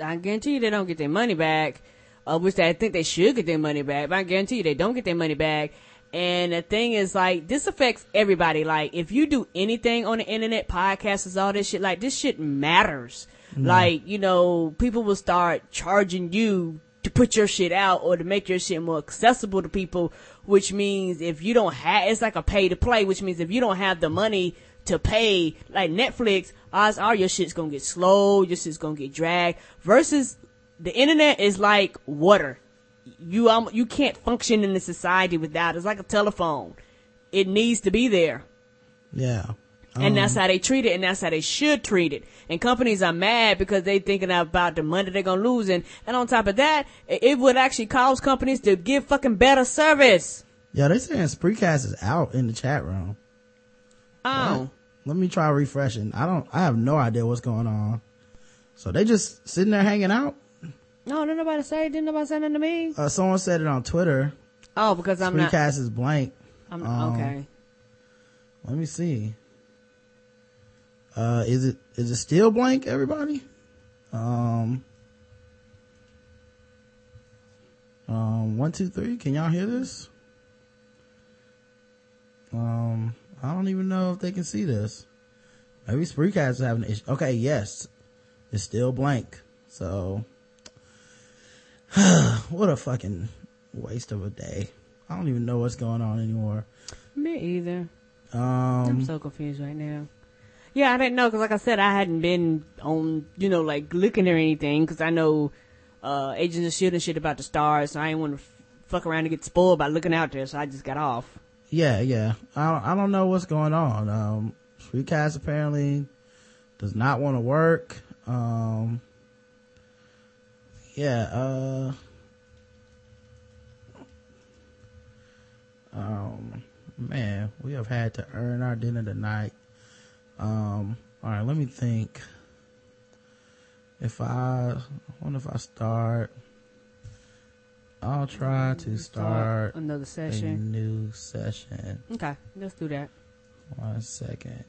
I guarantee you they don't get their money back. Uh, which I think they should get their money back, but I guarantee you they don't get their money back. And the thing is, like, this affects everybody. Like, if you do anything on the internet, podcasts, all this shit, like, this shit matters. Mm. Like, you know, people will start charging you to put your shit out or to make your shit more accessible to people, which means if you don't have, it's like a pay to play, which means if you don't have the money to pay, like Netflix, odds are your shit's gonna get slow, your shit's gonna get dragged, versus the internet is like water. You um, you can't function in the society without it. It's like a telephone. It needs to be there. Yeah. Um, and that's how they treat it, and that's how they should treat it. And companies are mad because they thinking about the money they're going to lose. And, and on top of that, it would actually cause companies to give fucking better service. Yeah, they saying Spreecast is out in the chat room. Oh. Right. Let me try refreshing. I don't, I have no idea what's going on. So they just sitting there hanging out? No, didn't nobody say, didn't nobody say nothing to me? Uh, someone said it on Twitter. Oh, because I'm Spreecast not. Spreecast is blank. I'm um, okay. Let me see. Uh, is it, is it still blank, everybody? Um, um, one, two, three. Can y'all hear this? Um, I don't even know if they can see this. Maybe Spreecast is having an issue. Okay. Yes. It's still blank. So. What a fucking waste of a day. I don't even know what's going on anymore. Me either. Um, I'm so confused right now. Yeah, I didn't know, because like I said, I hadn't been on, you know, like looking or anything, because I know uh, Agents of S H I E L D and shit about to start, so I ain't want to f- fuck around and get spoiled by looking out there, so I just got off. Yeah, yeah. I don't, I don't know what's going on. Um, Spreecast apparently does not want to work. Um... Yeah, uh, um, man, we have had to earn our dinner tonight. Um, all right, let me think. If I, I wonder if I start, I'll try to start another session, a new session. Okay, let's do that. One second.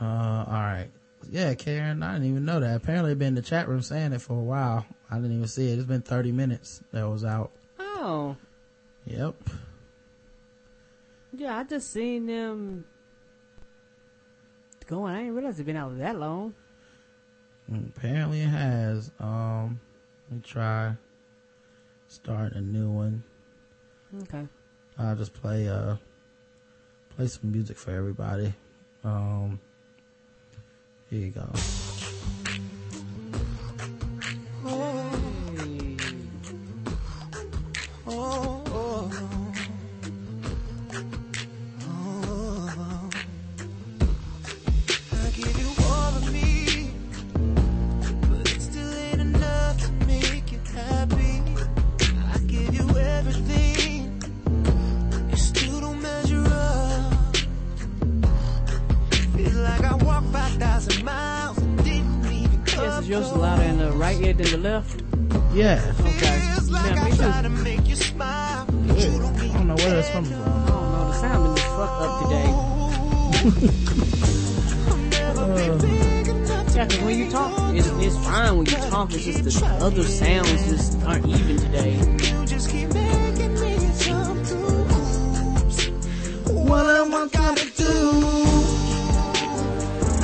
Uh, all right. Yeah, Karen, I didn't even know that. Apparently been in the chat room saying it for a while. I didn't even see it. It's been thirty minutes that was out. Oh. Yep. Yeah, I just seen them going. I didn't realize it's been out that long. Apparently it has. Um, let me try start a new one. Okay. I'll just play uh play some music for everybody. Um Here you go. Yeah. Okay. Now, me too. I don't know where that's coming from. I don't know. The sound is fucked up today. Yeah, because when you talk, it's, it's fine when you talk. It's just the other sounds just aren't even today. You just keep making me jump through hoops. Well, someone gotta do.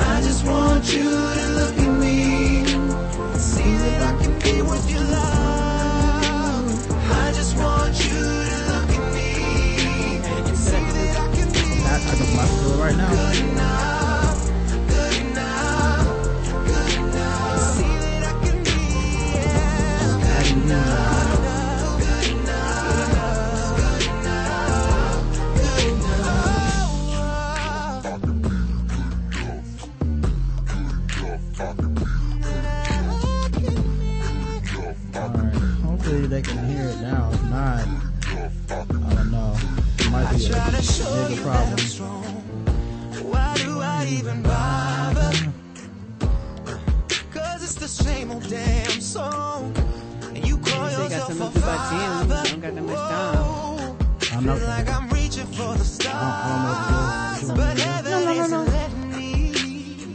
I just want you to look at me, see that I can be what you love. I just want you to look at me and see that I can be what you love. I can fly through it right now. Good enough, good enough, good enough. See that I can be, yeah, good enough. They can hear it now. If not, I don't know. It might be a bigger problem. Why do I even bother? Cause it's the same old damn song. And you call yourself a father. I feel like I'm reaching for the stars, but heaven isn't letting me.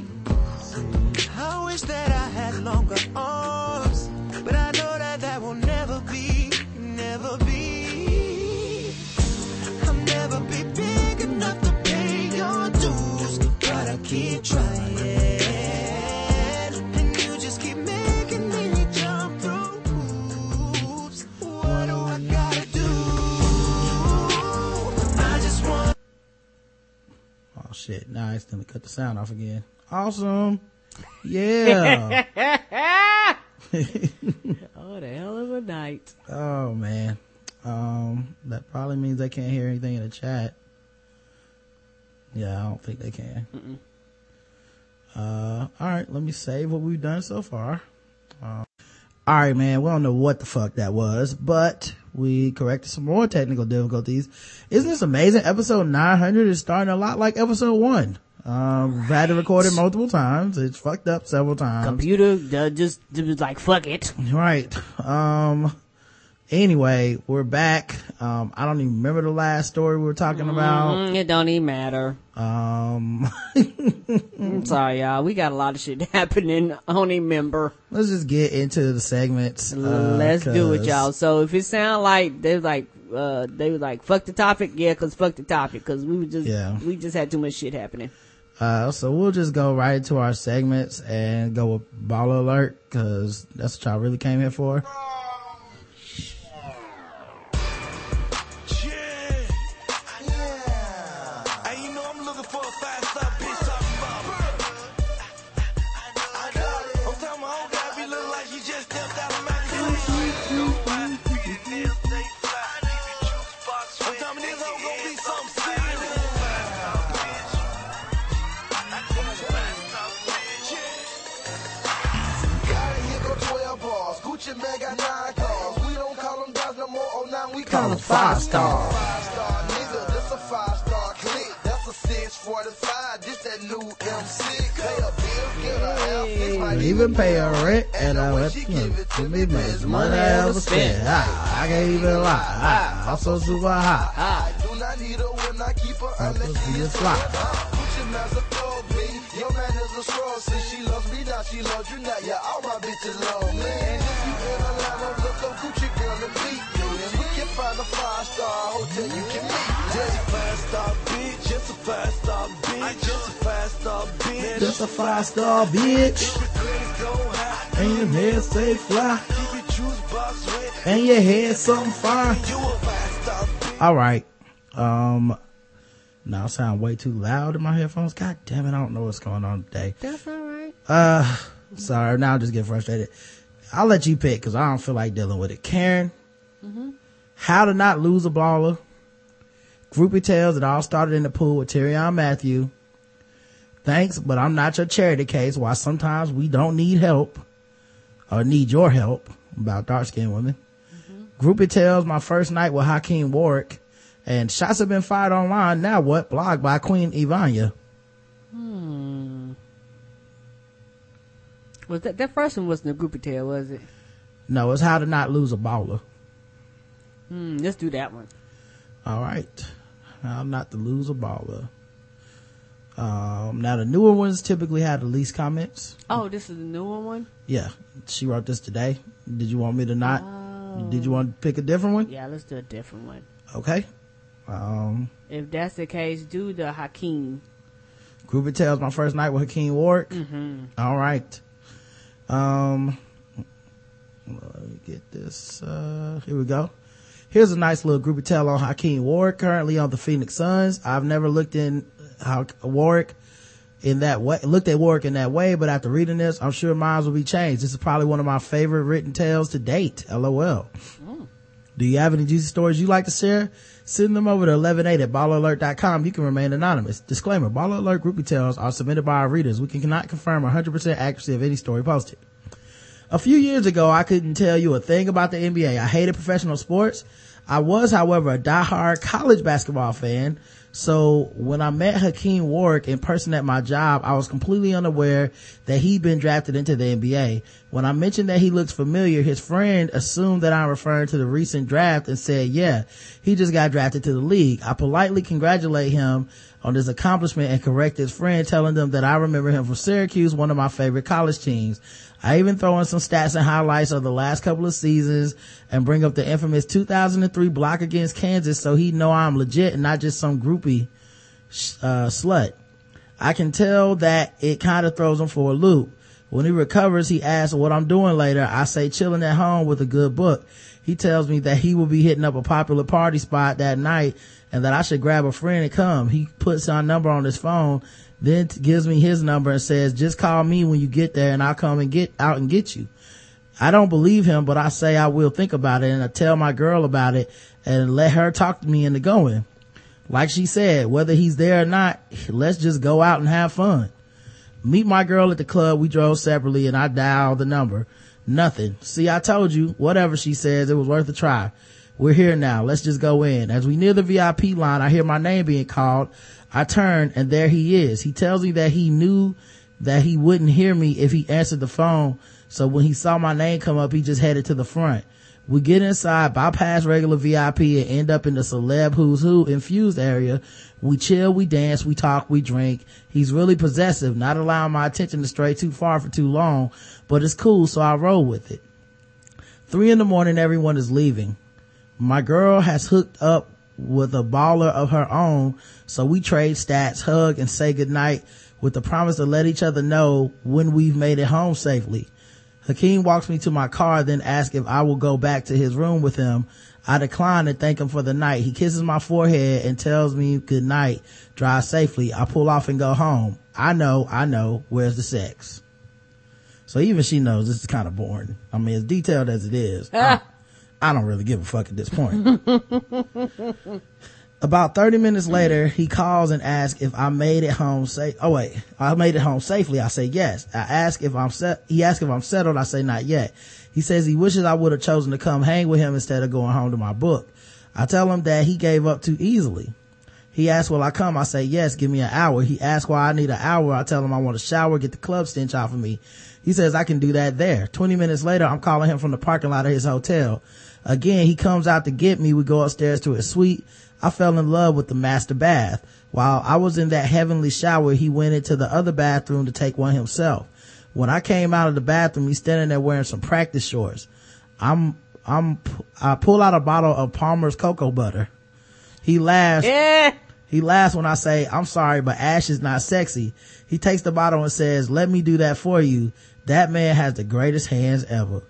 I wish that I had longer arms, but I know that that will never be, never be. I'll never be big enough to pay your dues, but I keep trying, and you just keep making me jump through hoops. What do I gotta do? I just want. Oh shit! Now I accidentally cut the sound off again. Awesome. Yeah. Oh, the hell of a night. Oh man, um that probably means they can't hear anything in the chat. Yeah, I don't think they can. Mm-mm. Uh all right, let me save what we've done so far. Um, all right man, we don't know what the fuck that was, but we corrected some more technical difficulties. Isn't this amazing? Episode nine hundred is starting a lot like episode one. Um, right. Had to record it multiple times. It's fucked up several times. Computer uh, just, just like, fuck it. Right. Um, anyway, we're back. Um, I don't even remember the last story we were talking mm, about. It don't even matter. Um, I'm sorry, y'all. We got a lot of shit happening. I don't even remember. Let's just get into the segments. Uh, Let's do it, y'all. So if it sound like there's like, uh, they were like, fuck the topic. Yeah, cause fuck the topic. Cause we were just, yeah. we just had too much shit happening. Uh, so we'll just go right into our segments and go with baller alert, cause that's what y'all really came here for. Call him five star. Five star nigga, that's a five star click. That's a six forty-five. This that new M six. Pay a bill, get a help. Even pay a rent, and I let you give it to me, man. It's money I ever spent. I, I can't even lie. I, I'm so super high. I do not need her when I keep her unless she is fly. Gucci man's a thug, B. Your man is a straw. Since she loves me now, she loves you now. Yeah, all my bitches love me. And if you in a line, I'm look up Gucci girl and beat. Find a five-star hotel you can meet. Just a five-star bitch, just a five-star bitch, just a five-star bitch, just a five-star bitch. Keep your credits go high, and your head stay fly. Keep your juice box wet, and your head something fine. You a five-star bitch. All right, um, now I sound way too loud in my headphones. God damn it, I don't know what's going on today. That's all right. Uh, sorry, now I just get frustrated. I'll let you pick because I don't feel like dealing with it. Karen. Mm-hmm. How to not lose a baller. Groupie tales that all started in the pool with Tyrion Matthew. Thanks, but I'm not your charity case. Why sometimes we don't need help or need your help about dark skinned women. Mm-hmm. Groupie tales. My first night with Hakeem Warwick, and shots have been fired online. Now what? Blogged by Queen Ivania. Hmm. Was that that first one wasn't a groupie tale, was it? No, it's how to not lose a baller. Mm, let's do that one. All right. I'm not the loser baller. Um, now the newer ones typically have the least comments. Oh, this is the newer one? Yeah. She wrote this today. Did you want me to not? Oh. Did you want to pick a different one? Yeah, let's do a different one. Okay. Um, If that's the case, do the Hakeem. Groovy Tales, my first night with Hakeem Warwick. Mm-hmm. All right. Um, let me get this. Uh, here we go. Here's a nice little groupie tale on Hakeem Warwick, currently on the Phoenix Suns. I've never looked in how Warwick in that way, looked at Warwick in that way, but after reading this, I'm sure mine will be changed. This is probably one of my favorite written tales to date. L O L. Mm. Do you have any juicy stories you like to share? Send them over to eleven eight at baller alert dot com. You can remain anonymous. Disclaimer, Baller Alert groupie tales are submitted by our readers. We cannot confirm one hundred percent accuracy of any story posted. A few years ago, I couldn't tell you a thing about the N B A. I hated professional sports. I was, however, a diehard college basketball fan. So when I met Hakeem Warwick in person at my job, I was completely unaware that he'd been drafted into the N B A. When I mentioned that he looks familiar, his friend assumed that I'm referring to the recent draft and said, yeah, he just got drafted to the league. I politely congratulate him on his accomplishment and correct his friend, telling them that I remember him from Syracuse, one of my favorite college teams. I even throw in some stats and highlights of the last couple of seasons and bring up the infamous two thousand three block against Kansas so he know I'm legit and not just some groupie uh, slut. I can tell that it kind of throws him for a loop. When he recovers, he asks what I'm doing later. I say chilling at home with a good book. He tells me that he will be hitting up a popular party spot that night and that I should grab a friend and come. He puts our number on his phone, then gives me his number and says, just call me when you get there and I'll come and get out and get you. I don't believe him, but I say I will think about it, and I tell my girl about it and let her talk to me into going. Like she said, whether he's there or not, let's just go out and have fun. Meet my girl at the club. We drove separately and I dialed the number. Nothing. See, I told you. Whatever she says, it was worth a try. We're here now. Let's just go in. As we near the V I P line, I hear my name being called. I turn and there he is. He tells me that he knew that he wouldn't hear me if he answered the phone. So when he saw my name come up, he just headed to the front. We get inside, bypass regular V I P, and end up in the celeb who's who infused area. We chill, we dance, we talk, we drink. He's really possessive, not allowing my attention to stray too far for too long, but it's cool, so I roll with it. Three in the morning, everyone is leaving. My girl has hooked up with a baller of her own, so we trade stats, hug, and say goodnight with the promise to let each other know when we've made it home safely. Hakeem walks me to my car, then asks if I will go back to his room with him. I decline and thank him for the night. He kisses my forehead and tells me good night. Drive safely. I pull off and go home. I know, I know. Where's the sex? So even she knows this is kind of boring. I mean, as detailed as it is, I, I don't really give a fuck at this point. About thirty minutes later, he calls and asks if I made it home safe. Oh wait, I made it home safely. I say yes. I ask if I'm set. He asks if I'm settled. I say not yet. He says he wishes I would have chosen to come hang with him instead of going home to my book. I tell him that he gave up too easily. He asks, will I come? I say yes, give me an hour. He asks why I need an hour. I tell him I want to shower, get the club stench off of me. He says I can do that there. twenty minutes later, I'm calling him from the parking lot of his hotel. Again, he comes out to get me. We go upstairs to his suite. I fell in love with the master bath. While I was in that heavenly shower, he went into the other bathroom to take one himself. When I came out of the bathroom, he's standing there wearing some practice shorts. I'm, I'm, I pull out a bottle of Palmer's cocoa butter. He laughs. Yeah. He laughs when I say, I'm sorry, but ash is not sexy. He takes the bottle and says, let me do that for you. That man has the greatest hands ever.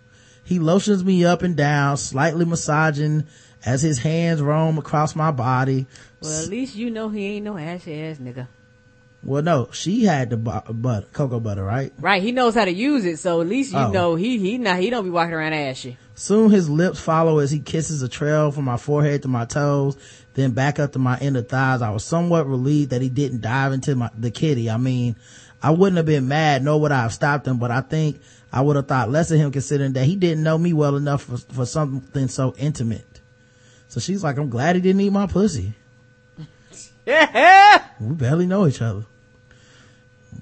He lotions me up and down, slightly massaging as his hands roam across my body. Well, at least you know he ain't no ashy ass nigga. Well, no, she had the butter, cocoa butter, right? Right, he knows how to use it, so at least you oh. know he he not he don't be walking around ashy. Soon his lips follow as he kisses a trail from my forehead to my toes, then back up to my inner thighs. I was somewhat relieved that he didn't dive into my, the kitty. I mean, I wouldn't have been mad, nor would I have stopped him, but I think I would have thought less of him considering that he didn't know me well enough for, for something so intimate. So she's like, I'm glad he didn't eat my pussy. Yeah. We barely know each other.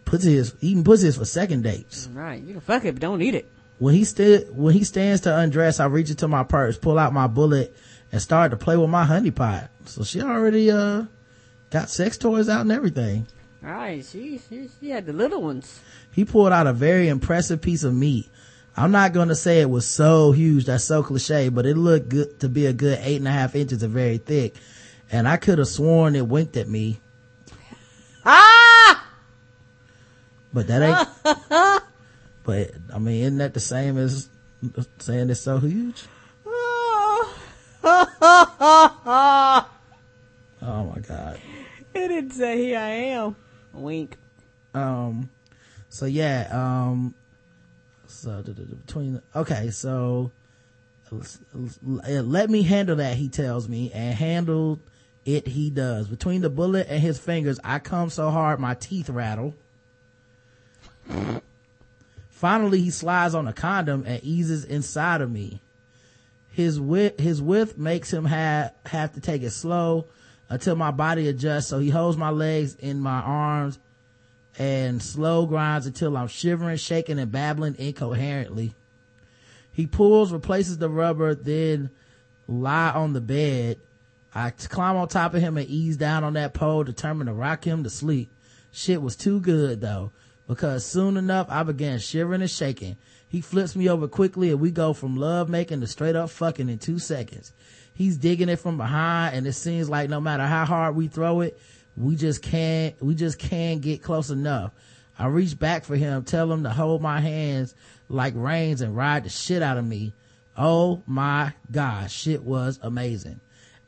Pussy is, eating pussy is for second dates. Right. You can fuck it, but don't eat it. When he stood, when he stands to undress, I reach into my purse, pull out my bullet, and start to play with my honey pot. So she already, uh, got sex toys out and everything. All right. She, she, she had the little ones. He pulled out a very impressive piece of meat. I'm not going to say it was so huge, that's so cliche, but it looked good to be a good eight and a half inches and very thick. and I could have sworn it winked at me. Ah! But that ain't. But I mean, isn't that the same as saying it's so huge? Oh my God! It didn't say here I am. Wink. Um. So yeah. Um. So between okay. So let me handle that. He tells me, and handled it he does. Between the bullet and his fingers, I come so hard my teeth rattle. Finally, he slides on a condom and eases inside of me. His width, his width makes him have, have to take it slow until my body adjusts. So he holds my legs in my arms and slow grinds until I'm shivering, shaking, and babbling incoherently. He pulls, replaces the rubber, then lie on the bed. I climb on top of him and ease down on that pole, determined to rock him to sleep. Shit was too good, though, because soon enough, I began shivering and shaking. He flips me over quickly, and we go from love-making to straight-up fucking in two seconds. He's digging it from behind, and it seems like no matter how hard we throw it, we just can't, we just can't get close enough. I reach back for him, tell him to hold my hands like reins and ride the shit out of me. Oh my God, shit was amazing.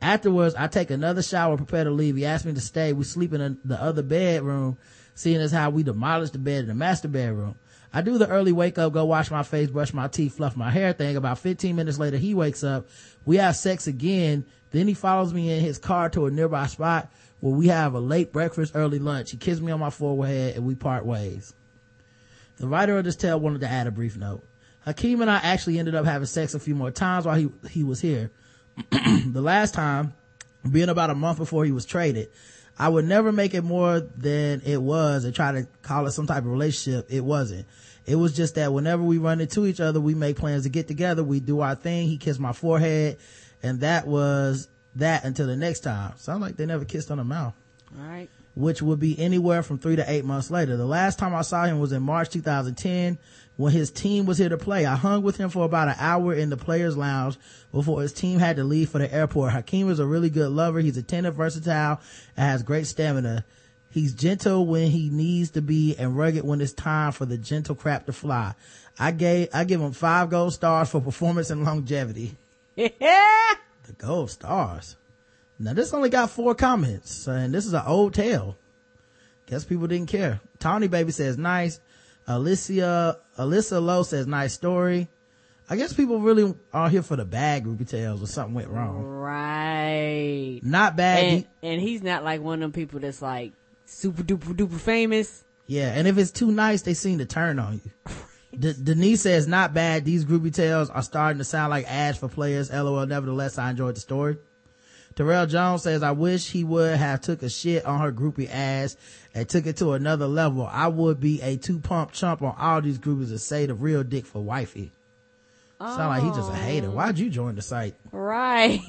Afterwards, I take another shower, prepare to leave. He asked me to stay. We sleep in the other bedroom, seeing as how we demolished the bed in the master bedroom. I do the early wake up, go wash my face, brush my teeth, fluff my hair thing. About fifteen minutes later, he wakes up. We have sex again. Then he follows me in his car to a nearby spot where we have a late breakfast, early lunch. He kisses me on my forehead and we part ways. The writer of this tale wanted to add a brief note. Hakeem and I actually ended up having sex a few more times while he, he was here. The last time being about a month before he was traded. I would never make it more than it was and try to call it some type of relationship. It wasn't. It was just that whenever we run into each other, we make plans to get together. We do our thing. He kissed my forehead. And that was that until the next time. Sounds like they never kissed on the mouth. All right. Which would be anywhere from three to eight months later. The last time I saw him was in March two thousand ten when his team was here to play. I hung with him for about an hour in the players' lounge before his team had to leave for the airport. Hakeem is a really good lover. He's attentive, versatile, and has great stamina. He's gentle when he needs to be and rugged when it's time for the gentle crap to fly. I gave, I give him five gold stars for performance and longevity. Yeah. The gold stars. Now this only got four comments and this is an old tale. Guess people didn't care. Tawny Baby says nice. Alicia, Alyssa Lowe says, nice story. I guess people really are here for the bad groupie tales or something went wrong. Right. Not bad. And, and he's not like one of them people that's like super duper duper famous. Yeah. And if it's too nice, they seem to turn on you. De- Denise says, not bad. These groupie tales are starting to sound like ads for players. L O L. Nevertheless, I enjoyed the story. Terrell Jones says, I wish he would have took a shit on her groupie ass and took it to another level. I would be a two pump chump on all these groupies that say the real dick for wifey. Oh. Sound like he just a hater. Why'd you join the site? Right.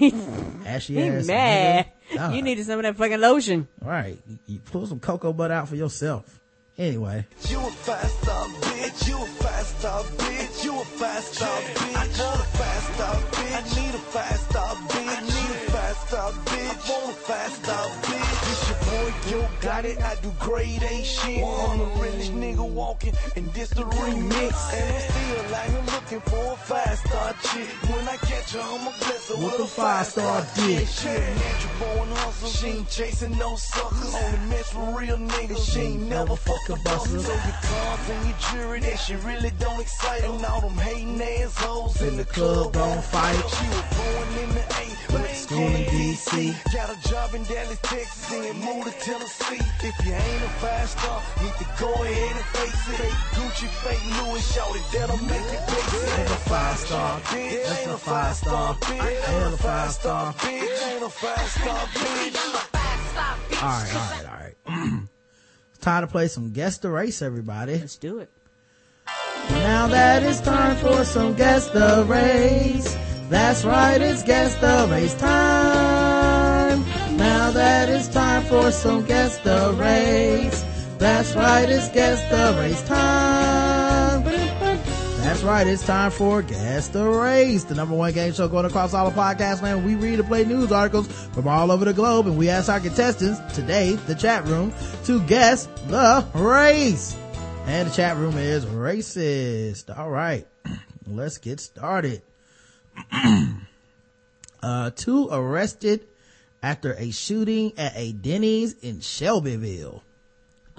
Ashy he ass. Mad. Nah. You needed some of that fucking lotion. Right. You pull some cocoa butter out for yourself. Anyway. You a fast up bitch, you a fast up bitch, you a fast up bitch. I want a fast up bitch, I need a fast up bitch. Up, bitch. I'm on a fast out, bitch. It's your boy, yo, got it. I do grade A shit. I'm the realest nigga walking, and this the remix. And I'm still out here looking for a five-star chick. When I catch her, I'ma bless her with a five-star dick. She a natural born hustle. She ain't chasing no suckers. Only mess with real niggas. She ain't never fuck a buster. So your cars and your jewelry, that shit really don't excite her. And all them hating ass hoes in the club don't fight. She was born in the eight, but it's going D C. Got a job in Dallas, Texas, and moved to Tennessee. If you ain't a five-star, need to go ahead and face it. Fake Gucci, fake Louis, shout it, that'll make it basic. I ain't a five-star bitch, I ain't a five-star bitch, I ain't a five-star bitch, I ain't a five-star bitch, I'm a five-star bitch. All right, all right, all right. It's time to play some Guess the Race, everybody. Let's do it. Now that it's time for some Guess the Race. That's right, it's Guess the Race time. Now that it's time for some Guess the Race. That's right, it's Guess the Race time. That's right, it's time for Guess the Race, the number one game show going across all of podcast land. We read and play news articles from all over the globe, and we ask our contestants, today the chat room, to guess the race. And the chat room is racist. All right, let's get started. uh, two arrested after a shooting at a Denny's in Shelbyville.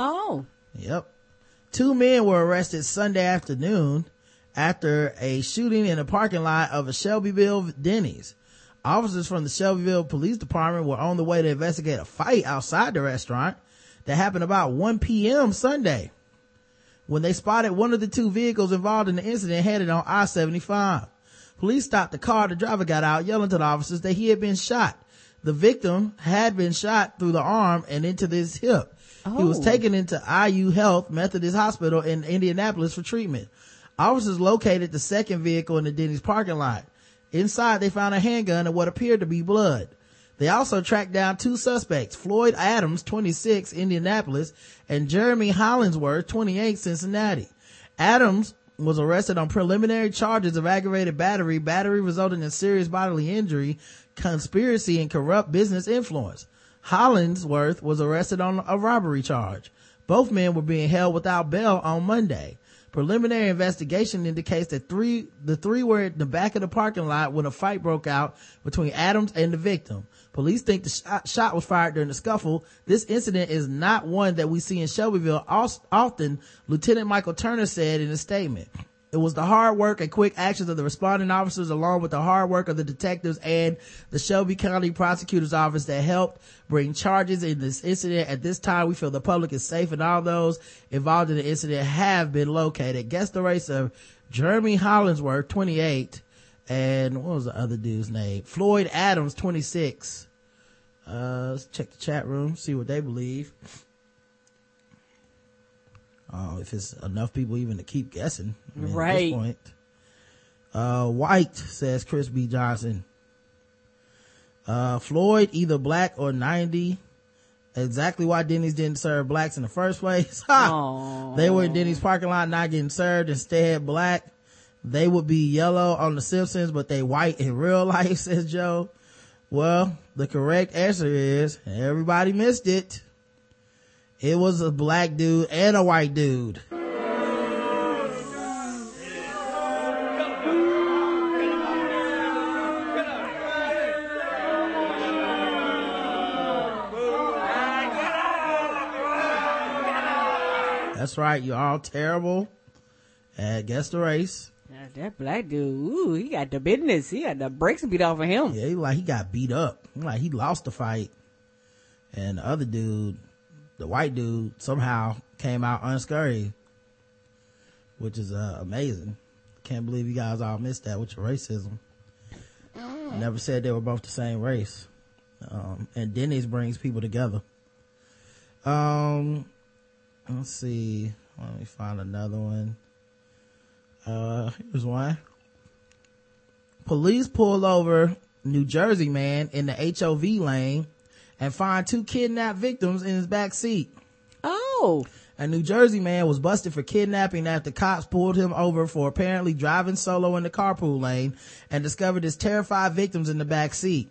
Oh. Yep. Two men were arrested Sunday afternoon after a shooting in a parking lot of a Shelbyville Denny's. Officers from the Shelbyville Police Department were on the way to investigate a fight outside the restaurant that happened about one p.m. Sunday when they spotted one of the two vehicles involved in the incident headed on I seventy-five. Police stopped the car. The driver got out yelling to the officers that he had been shot. The victim had been shot through the arm and into his hip. Oh. He was taken into I U Health Methodist Hospital in Indianapolis for treatment. Officers located the second vehicle in the Denny's parking lot. Inside, they found a handgun and what appeared to be blood. They also tracked down two suspects, Floyd Adams, twenty-six, Indianapolis, and Jeremy Hollingsworth, twenty-eight, Cincinnati. Adams was arrested on preliminary charges of aggravated battery, battery resulting in serious bodily injury, conspiracy, and corrupt business influence. Hollingsworth was arrested on a robbery charge. Both men were being held without bail on Monday. Preliminary investigation indicates that three, the three were in the back of the parking lot when a fight broke out between Adams and the victim. Police think the shot, shot was fired during the scuffle. This incident is not one that we see in Shelbyville often, Lieutenant Michael Turner said in a statement. It was the hard work and quick actions of the responding officers along with the hard work of the detectives and the Shelby County Prosecutor's Office that helped bring charges in this incident. At this time, we feel the public is safe and all those involved in the incident have been located. Guess the race of Jeremy Hollingsworth, twenty-eight, and what was the other dude's name? Floyd Adams, twenty-six. Uh, let's check the chat room, see what they believe. Oh, if it's enough people even to keep guessing. I mean, right. At this point. Uh, white, says Chris B. Johnson. Uh, Floyd, either black or ninety. Exactly why Denny's didn't serve blacks in the first place. Ha! They were in Denny's parking lot not getting served. Instead, black. They would be yellow on The Simpsons, but they white in real life, says Joe. Well, the correct answer is everybody missed it. It was a black dude and a white dude. That's right, you're all terrible at Guess the Race. Now that black dude, ooh, he got the business. He got the brakes beat off of him. Yeah, he like he got beat up. Like he lost the fight. And the other dude, the white dude, somehow came out unscathed, which is uh, amazing. Can't believe you guys all missed that with your racism. Mm. Never said they were both the same race. Um, and Denny's brings people together. Um, let's see. Let me find another one. Uh, here's one. Police pull over New Jersey man in the H O V lane and find two kidnapped victims in his back seat. Oh. A New Jersey man was busted for kidnapping after cops pulled him over for apparently driving solo in the carpool lane and discovered his terrified victims in the back seat.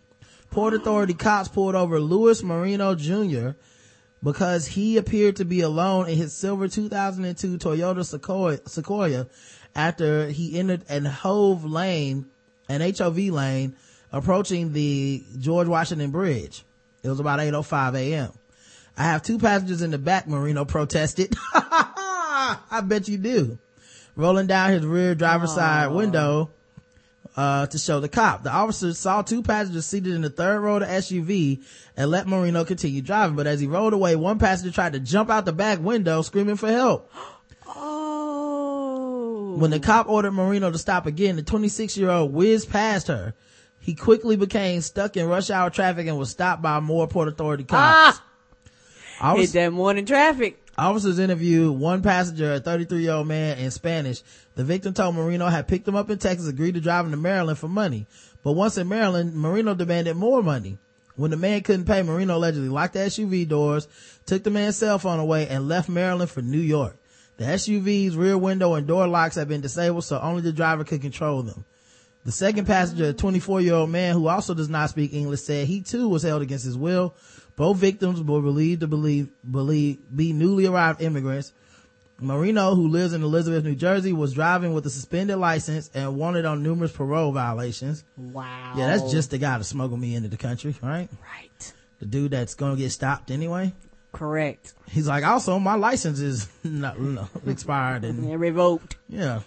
Port Authority cops pulled over Luis Marino Junior because he appeared to be alone in his silver two thousand two Toyota Sequoia, Sequoia after he entered an H O V lane, an H O V lane, approaching the George Washington Bridge. It was about eight oh five a.m. I have two passengers in the back, Marino protested. I bet you do. Rolling down his rear driver's Aww. side window uh to show the cop. The officers saw two passengers seated in the third row of the S U V and let Marino continue driving. But as he rolled away, one passenger tried to jump out the back window screaming for help. Oh. When the cop ordered Marino to stop again, the twenty-six-year-old whizzed past her. He quickly became stuck in rush hour traffic and was stopped by more Port Authority cops. Ah, hit that morning traffic. Officers interviewed one passenger, a thirty-three-year-old man, in Spanish. The victim told Marino had picked him up in Texas, agreed to drive him to Maryland for money. But once in Maryland, Marino demanded more money. When the man couldn't pay, Marino allegedly locked the S U V doors, took the man's cell phone away, and left Maryland for New York. The S U V's rear window and door locks have been disabled, so only the driver could control them. The second passenger, a twenty-four-year-old man who also does not speak English, said he too was held against his will. Both victims were believed to believe, believe be newly arrived immigrants. Marino, who lives in Elizabeth, New Jersey, was driving with a suspended license and wanted on numerous parole violations. Wow. Yeah, that's just the guy to smuggle me into the country, right? Right. The dude that's going to get stopped anyway. Correct. He's like, also, my license is not, no, expired and revoked. Yeah.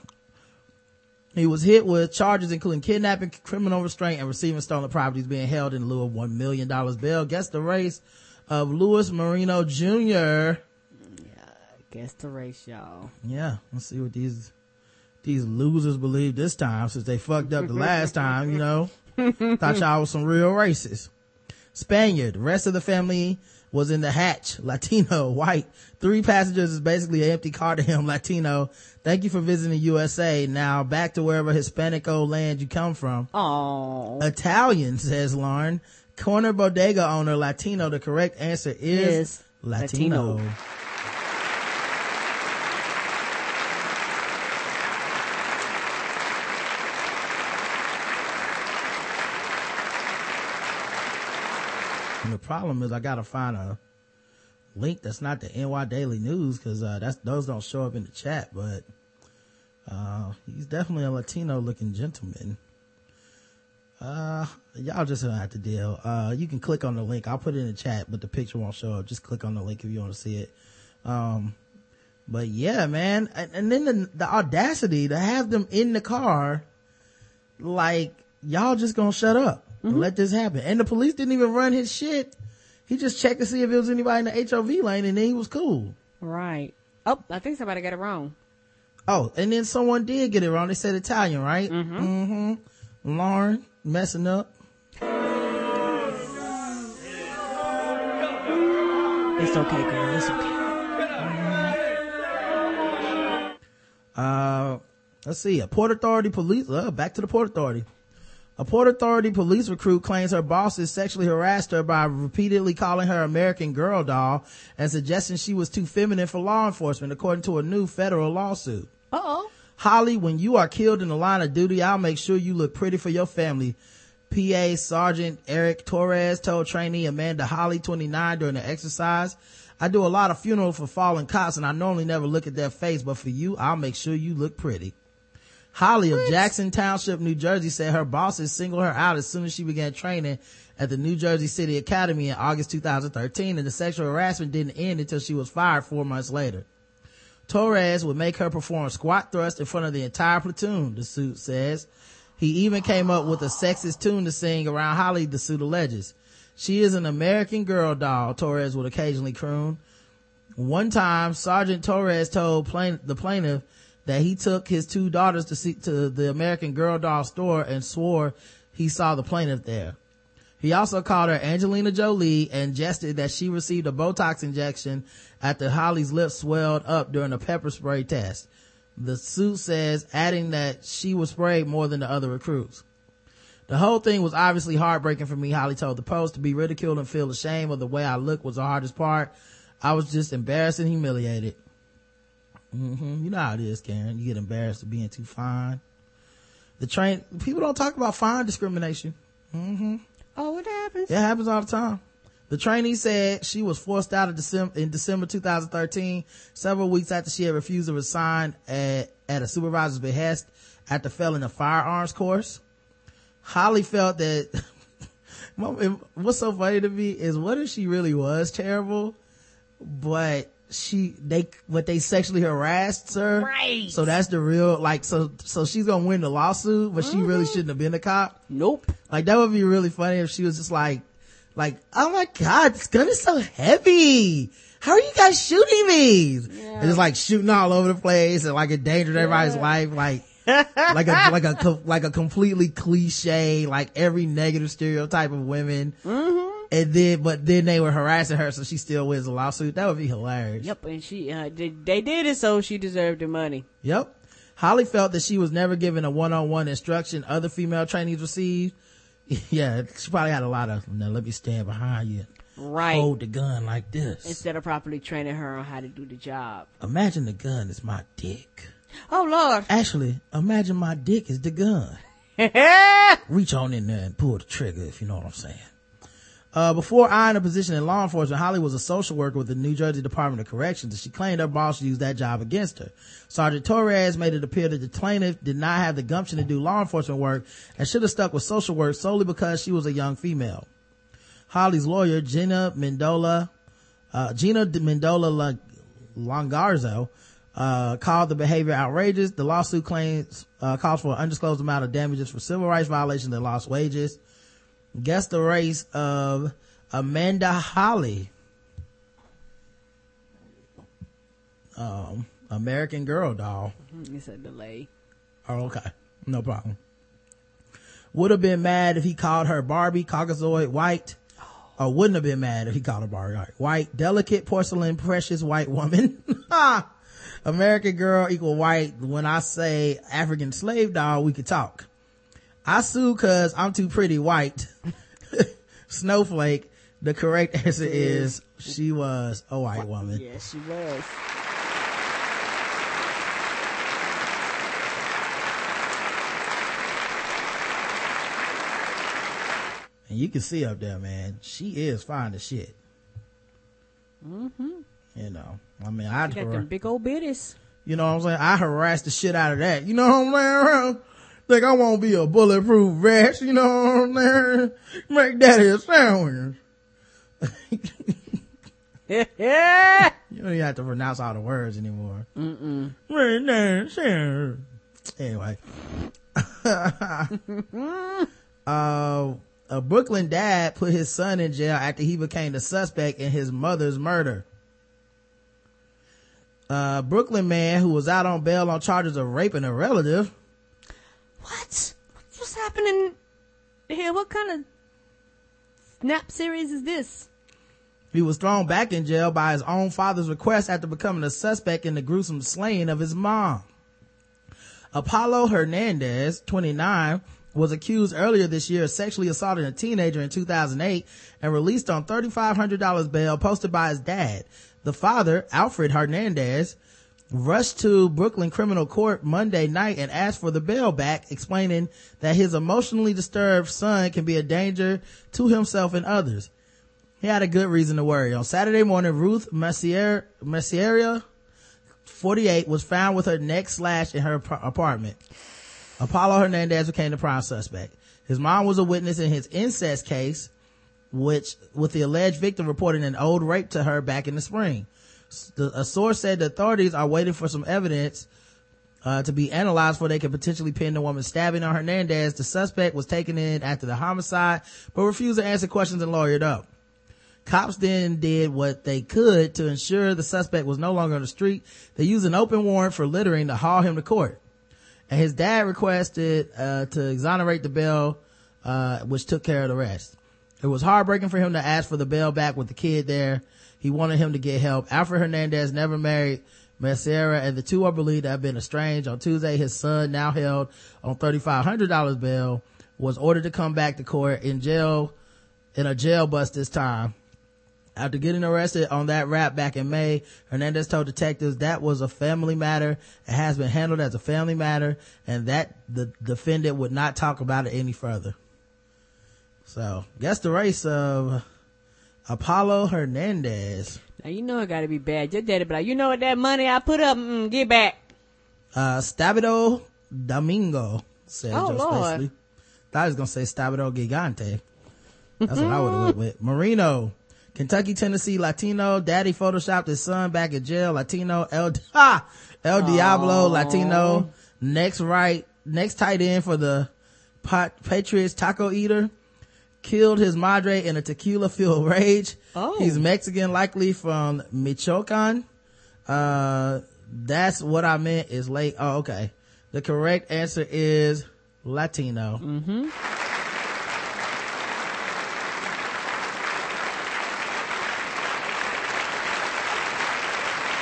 He was hit with charges including kidnapping, criminal restraint, and receiving stolen properties, being held in lieu of one million dollars bail. Guess the race of Luis Marino Junior Guess the race, y'all. Yeah, let's see what these these losers believe this time, since they fucked up the last time, you know. Thought y'all was some real racists. Spaniard. The rest of the family was in the hatch. Latino, white. Three passengers is basically an empty car to him. Latino, thank you for visiting the U S A. Now back to wherever Hispanic old land you come from. Oh. Italian, says Lauren. Corner bodega owner, Latino. The correct answer is, is Latino. Latino. And the problem is I gotta find a link that's not the N Y Daily News, because uh, that's, those don't show up in the chat, but uh, he's definitely a Latino-looking gentleman. Uh, y'all just don't have to deal. Uh, you can click on the link. I'll put it in the chat, but the picture won't show up. Just click on the link if you want to see it. Um, but yeah, man. And, and then the, the audacity to have them in the car, like, y'all just gonna shut up. Mm-hmm. Let this happen. And the police didn't even run his shit. He just checked to see if it was anybody in the H O V lane, and then he was cool. Right. Oh, I think somebody got it wrong. Oh, and then someone did get it wrong. They said Italian, right? Mm-hmm. Mm-hmm. Lauren messing up. It's okay, girl. It's okay. Mm-hmm. Uh, let's see. A Port Authority police. Uh, back to the Port Authority. A Port Authority police recruit claims her bosses sexually harassed her by repeatedly calling her American Girl doll and suggesting she was too feminine for law enforcement, according to a new federal lawsuit. Uh-oh. Holly, when you are killed in the line of duty, I'll make sure you look pretty for your family. P A Sergeant Eric Torres told trainee Amanda Holly, twenty-nine, during the exercise. I do a lot of funerals for fallen cops, and I normally never look at their face, but for you, I'll make sure you look pretty. Holly of Jackson Township, New Jersey, said her bosses singled her out as soon as she began training at the New Jersey City Academy in August two thousand thirteen, and the sexual harassment didn't end until she was fired four months later. Torres would make her perform squat thrusts in front of the entire platoon, the suit says. He even came up with a sexist tune to sing around Holly, the suit alleges. She is an American girl doll, Torres would occasionally croon. One time, Sergeant Torres told plain- the plaintiff that he took his two daughters to see to the American Girl doll store and swore he saw the plaintiff there. He also called her Angelina Jolie and jested that she received a Botox injection after Holly's lips swelled up during a pepper spray test. The suit says, adding that she was sprayed more than the other recruits. The whole thing was obviously heartbreaking for me, Holly told the Post. To be ridiculed and feel ashamed of the way I look was the hardest part. I was just embarrassed and humiliated. Mm-hmm. You know how it is, Karen. You get embarrassed of being too fine. The train people don't talk about fine discrimination. Mm-hmm. Oh, it happens. It happens all the time. The trainee said she was forced out of December in December two thousand thirteen, several weeks after she had refused to resign at, at a supervisor's behest after failing a firearms course. Holly felt that what's so funny to me is what if she really was terrible, but she they but they sexually harassed her, right? So that's the real, like, so so she's gonna win the lawsuit, but mm-hmm. she really shouldn't have been a cop. Nope. Like, that would be really funny if she was just like like oh my god, this gun is so heavy, how are you guys shooting these? Yeah. And it's like shooting all over the place and like endangered everybody's yeah. life, like like a like a like a completely cliche, like every negative stereotype of women. Mm-hmm. And then, but then they were harassing her, so she still wins a lawsuit. That would be hilarious. Yep, and she uh, they, they did it, so she deserved the money. Yep. Holly felt that she was never given a one-on-one instruction other female trainees received. Yeah, she probably had a lot of, now let me stand behind you. right. hold the gun like this. Instead of properly training her on how to do the job. Imagine the gun is my dick. Oh, Lord. Actually, imagine my dick is the gun. Reach on in there and pull the trigger, if you know what I'm saying. Uh, before eyeing a position in law enforcement, Holly was a social worker with the New Jersey Department of Corrections, and she claimed her boss used that job against her. Sergeant Torres made it appear that the plaintiff did not have the gumption to do law enforcement work and should have stuck with social work solely because she was a young female. Holly's lawyer, Gina Mendola, uh, Gina Mendola Longarzo, uh, called the behavior outrageous. The lawsuit claims, uh, calls for an undisclosed amount of damages for civil rights violations and lost wages. Guess the race of Amanda Holly. Um, American Girl doll. It's a delay. Oh, okay. No problem. Would have been mad if he called her Barbie, Caucasoid, white. Or wouldn't have been mad if he called her Barbie, white. Delicate, porcelain, precious white woman. American Girl equal white. When I say African slave doll, we could talk. I sue cause I'm too pretty white. Snowflake. The correct answer is she was a white woman. Yes, she was. And you can see up there, man, she is fine as shit. Mm-hmm. You know, I mean, I got them big old bitties. You know what I'm saying? I harassed the shit out of that. You know what I'm saying? Think I won't be a bulletproof vest, you know what I'm saying? Make daddy a sandwich. Yeah. You don't even have to pronounce all the words anymore. Mm-mm. Make daddy a sandwich. Anyway. uh, a Brooklyn dad put his son in jail after he became the suspect in his mother's murder. A Brooklyn man who was out on bail on charges of raping a relative. What? What's happening here? What kind of snap series is this? He was thrown back in jail by his own father's request after becoming a suspect in the gruesome slaying of his mom. Apollo Hernandez, twenty-nine, was accused earlier this year of sexually assaulting a teenager in two thousand eight and released on three thousand five hundred dollars bail posted by his dad. The father, Alfred Hernandez, rushed to Brooklyn Criminal Court Monday night and asked for the bail back, explaining that his emotionally disturbed son can be a danger to himself and others. He had a good reason to worry. On Saturday morning, Ruth Mercier, Mercieria, forty-eight, was found with her neck slashed in her apartment. Apollo Hernandez became the prime suspect. His mom was a witness in his incest case, which with the alleged victim reporting an old rape to her back in the spring. A source said the authorities are waiting for some evidence uh, to be analyzed before they can potentially pin the woman stabbing on Hernandez. The suspect was taken in after the homicide, but refused to answer questions and lawyered up. Cops then did what they could to ensure the suspect was no longer on the street. They used an open warrant for littering to haul him to court. And his dad requested uh, to exonerate the bail, uh, which took care of the rest. It was heartbreaking for him to ask for the bail back with the kid there. He wanted him to get help. Alfred Hernandez never married Mercera, and the two are believed to have been estranged. On Tuesday, his son, now held on three thousand five hundred dollars bail, was ordered to come back to court in jail, in a jail bus this time. After getting arrested on that rap back in May, Hernandez told detectives that was a family matter. It has been handled as a family matter, and that the defendant would not talk about it any further. So, guess the race of Apollo Hernandez. Now you know it gotta be bad. Your daddy be like, you know what, that money I put up, mm, get back. Uh, Stabido Domingo, said oh, Joe Lord. I was gonna say Stabido Gigante. That's what I would have went with. Marino, Kentucky, Tennessee, Latino. Daddy photoshopped his son back in jail. Latino, El, ah, El Diablo, Latino. Next right, next tight end for the pot, Patriots taco eater. Killed his madre in a tequila-filled rage. Oh. He's Mexican, likely from Michoacan. Uh, that's what I meant is late. Oh, okay. The correct answer is Latino. Mm-hmm.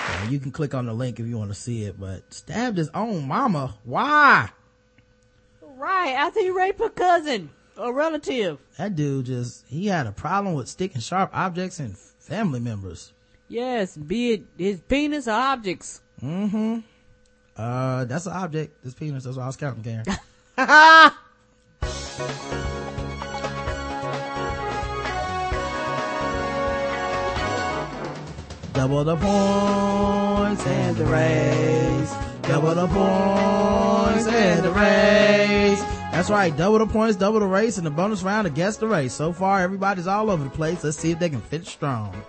Well, you can click on the link if you want to see it, but stabbed his own mama. Why? Right, after he raped her cousin. a relative. That dude just, he had a problem with sticking sharp objects in family members. Yes, be it his penis or objects. Mm-hmm. Uh, that's an object. This penis, that's what I was counting, Karen. Ha ha! Double the points and the raise. Double the points and the raise. That's right. Double the points, double the race, and the bonus round to guess the race. So far, everybody's all over the place. Let's see if they can finish strong.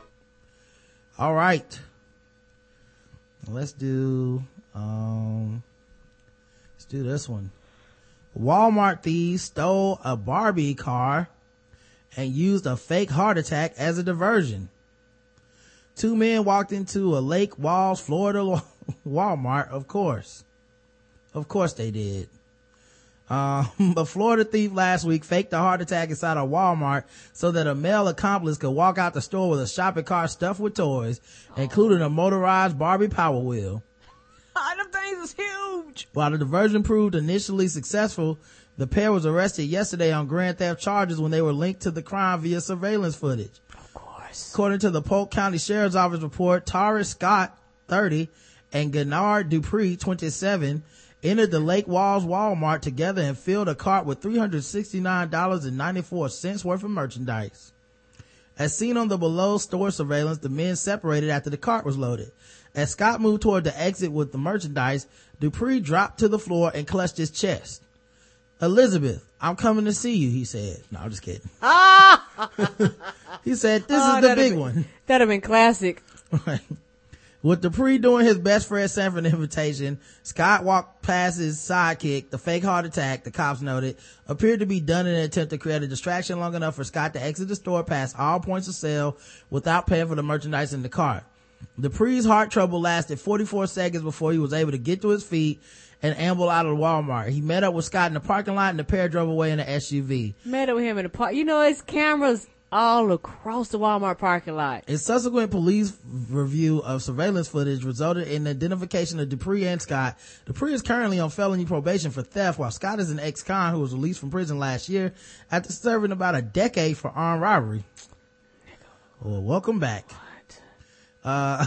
All right. Let's do, um, let's do this one. Walmart thieves stole a Barbie car and used a fake heart attack as a diversion. Two men walked into a Lake Walls, Florida Walmart, of course. Of course they did. Um, a Florida thief last week faked a heart attack inside a Walmart so that a male accomplice could walk out the store with a shopping cart stuffed with toys, including a motorized Barbie Power Wheel. Oh, them things is huge! While the diversion proved initially successful, the pair was arrested yesterday on grand theft charges when they were linked to the crime via surveillance footage. According to the Polk County Sheriff's Office report, Tariq Scott, thirty, and Gennard Dupree, twenty-seven, entered the Lake Walls Walmart together and filled a cart with three hundred sixty-nine dollars and ninety-four cents worth of merchandise. As seen on the below store surveillance, the men separated after the cart was loaded. As Scott moved toward the exit with the merchandise, Dupree dropped to the floor and clutched his chest. Elizabeth, I'm coming to see you, he said. No, I'm just kidding. Ah! He said, this oh, is the big been, one. That'd have been classic. Right. With Dupree doing his best Fred Sanford invitation, Scott walked past his sidekick. The fake heart attack, the cops noted, appeared to be done in an attempt to create a distraction long enough for Scott to exit the store past all points of sale without paying for the merchandise in the cart. Dupree's heart trouble lasted forty-four seconds before he was able to get to his feet and amble out of the Walmart. He met up with Scott in the parking lot and the pair drove away in an S U V. Met up with him in the park. You know, it's cameras all across the Walmart parking lot. A subsequent police review of surveillance footage resulted in the identification of Dupree and Scott. Dupree is currently on felony probation for theft, while Scott is an ex-con who was released from prison last year after serving about a decade for armed robbery. Well, welcome back. What? Uh,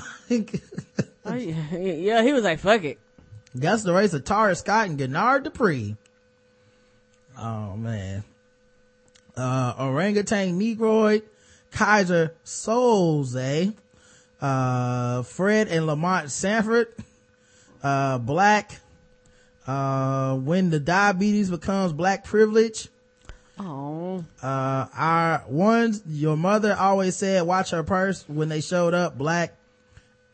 oh, yeah. yeah, he was like, fuck it. That's the race of Tariq Scott and Gennard Dupree. Oh, man. Uh, Orangutan Negroid, Kaiser Soze, uh, Fred and Lamont Sanford, uh, Black, uh, When the Diabetes Becomes Black Privilege. Oh. Uh, our ones, your mother always said, watch her purse when they showed up, Black.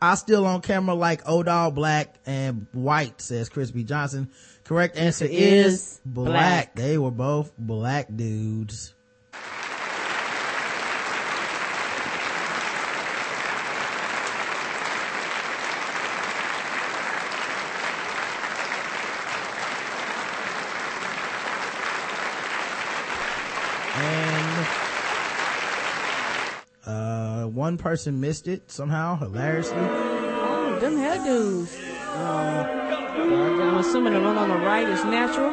I still on camera like Odall, Black, and White, says Crispy Johnson. Correct answer is, is black. black. They were both black dudes. One person missed it somehow, hilariously. Oh, them hairdos. Uh, I'm assuming the one on the right is natural.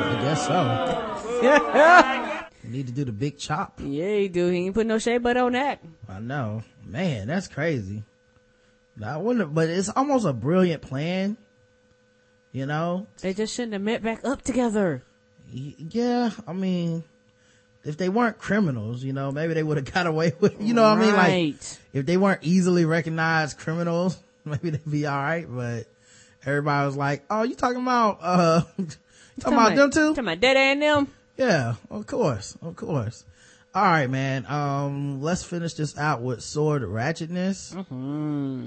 I guess so. You need to do the big chop. Yeah, you do. He ain't put no shea butter on that. I know. Man, that's crazy. I wonder, but it's almost a brilliant plan. You know? They just shouldn't have met back up together. Yeah, I mean... If they weren't criminals, you know, maybe they would have got away with, you know what right. I mean? Like, if they weren't easily recognized criminals, maybe they'd be all right. But everybody was like, "Oh, you talking about, uh, you talking, talking about, about them too? Talking about Dead and them?" Yeah, of course, of course. All right, man. Um, let's finish this out with sword ratchetness. Mm-hmm.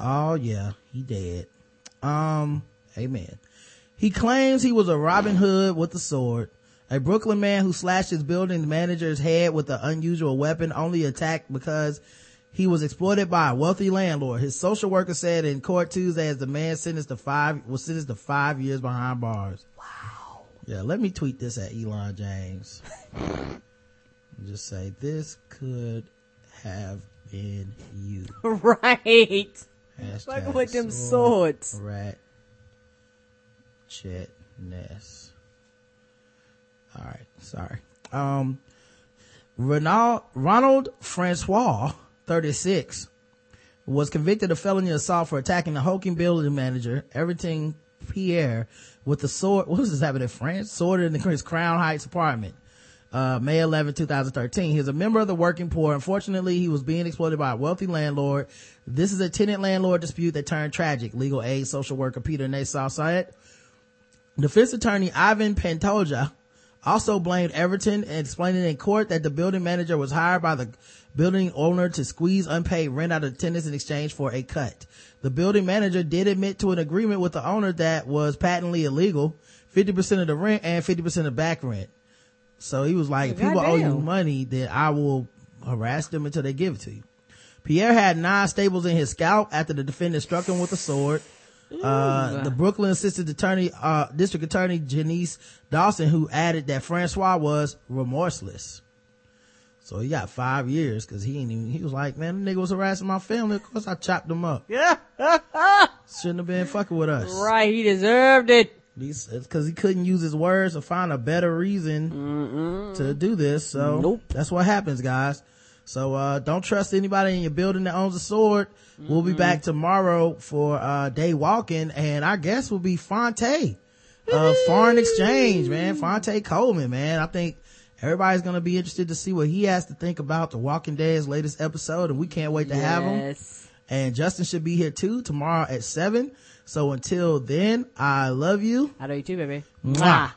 Oh yeah, he dead. Um, amen. He claims he was a Robin Hood with a sword. A Brooklyn man who slashed his building manager's head with an unusual weapon, only attacked because He was exploited by a wealthy landlord. His social worker said in court Tuesday as the man sentenced to five, was sentenced to five years behind bars. Wow. Yeah, let me tweet this at Elon James. Just say, this could have been you. Right. Hashtag like with them sword, swords. Rat. Chet Ness. All right. Sorry. Um, Ronald, Ronald Francois, thirty-six, was convicted of felony assault for attacking the hulking building manager, Everton Pierre, with the sword. What was this happening in France? Sword in his Crown Heights apartment. Uh, May eleventh, twenty thirteen. He was a member of the working poor. Unfortunately, he was being exploited by a wealthy landlord. This is a tenant-landlord dispute that turned tragic. Legal aid social worker Peter Nassau said. Defense attorney Ivan Pantoja also blamed Everton and explained in court that the building manager was hired by the building owner to squeeze unpaid rent out of tenants in exchange for a cut. The building manager did admit to an agreement with the owner that was patently illegal, fifty percent of the rent and fifty percent of back rent. So he was like, if people owe you money, then I will harass them until they give it to you. Pierre had nine staples in his scalp after the defendant struck him with a sword. Uh, the Brooklyn assistant attorney, uh, district attorney Janice Dawson, who added that Francois was remorseless. So he got five years because he ain't even, he was like, man, the nigga was harassing my family. Of course I chopped him up. Yeah. Shouldn't have been fucking with us. Right. He deserved it. It's because he couldn't use his words or find a better reason Mm-mm. to do this. So nope. That's what happens, guys. So uh don't trust anybody in your building that owns a sword. Mm-mm. We'll be back tomorrow for uh Day Walking, and our guest will be Fonte. Uh foreign exchange, man. Fonte Coleman, man. I think everybody's gonna be interested to see what he has to think about The Walking Dead's latest episode, and we can't wait to yes. have him. And Justin should be here too tomorrow at seven. So until then, I love you. I love you too, baby. Mwah. Mwah.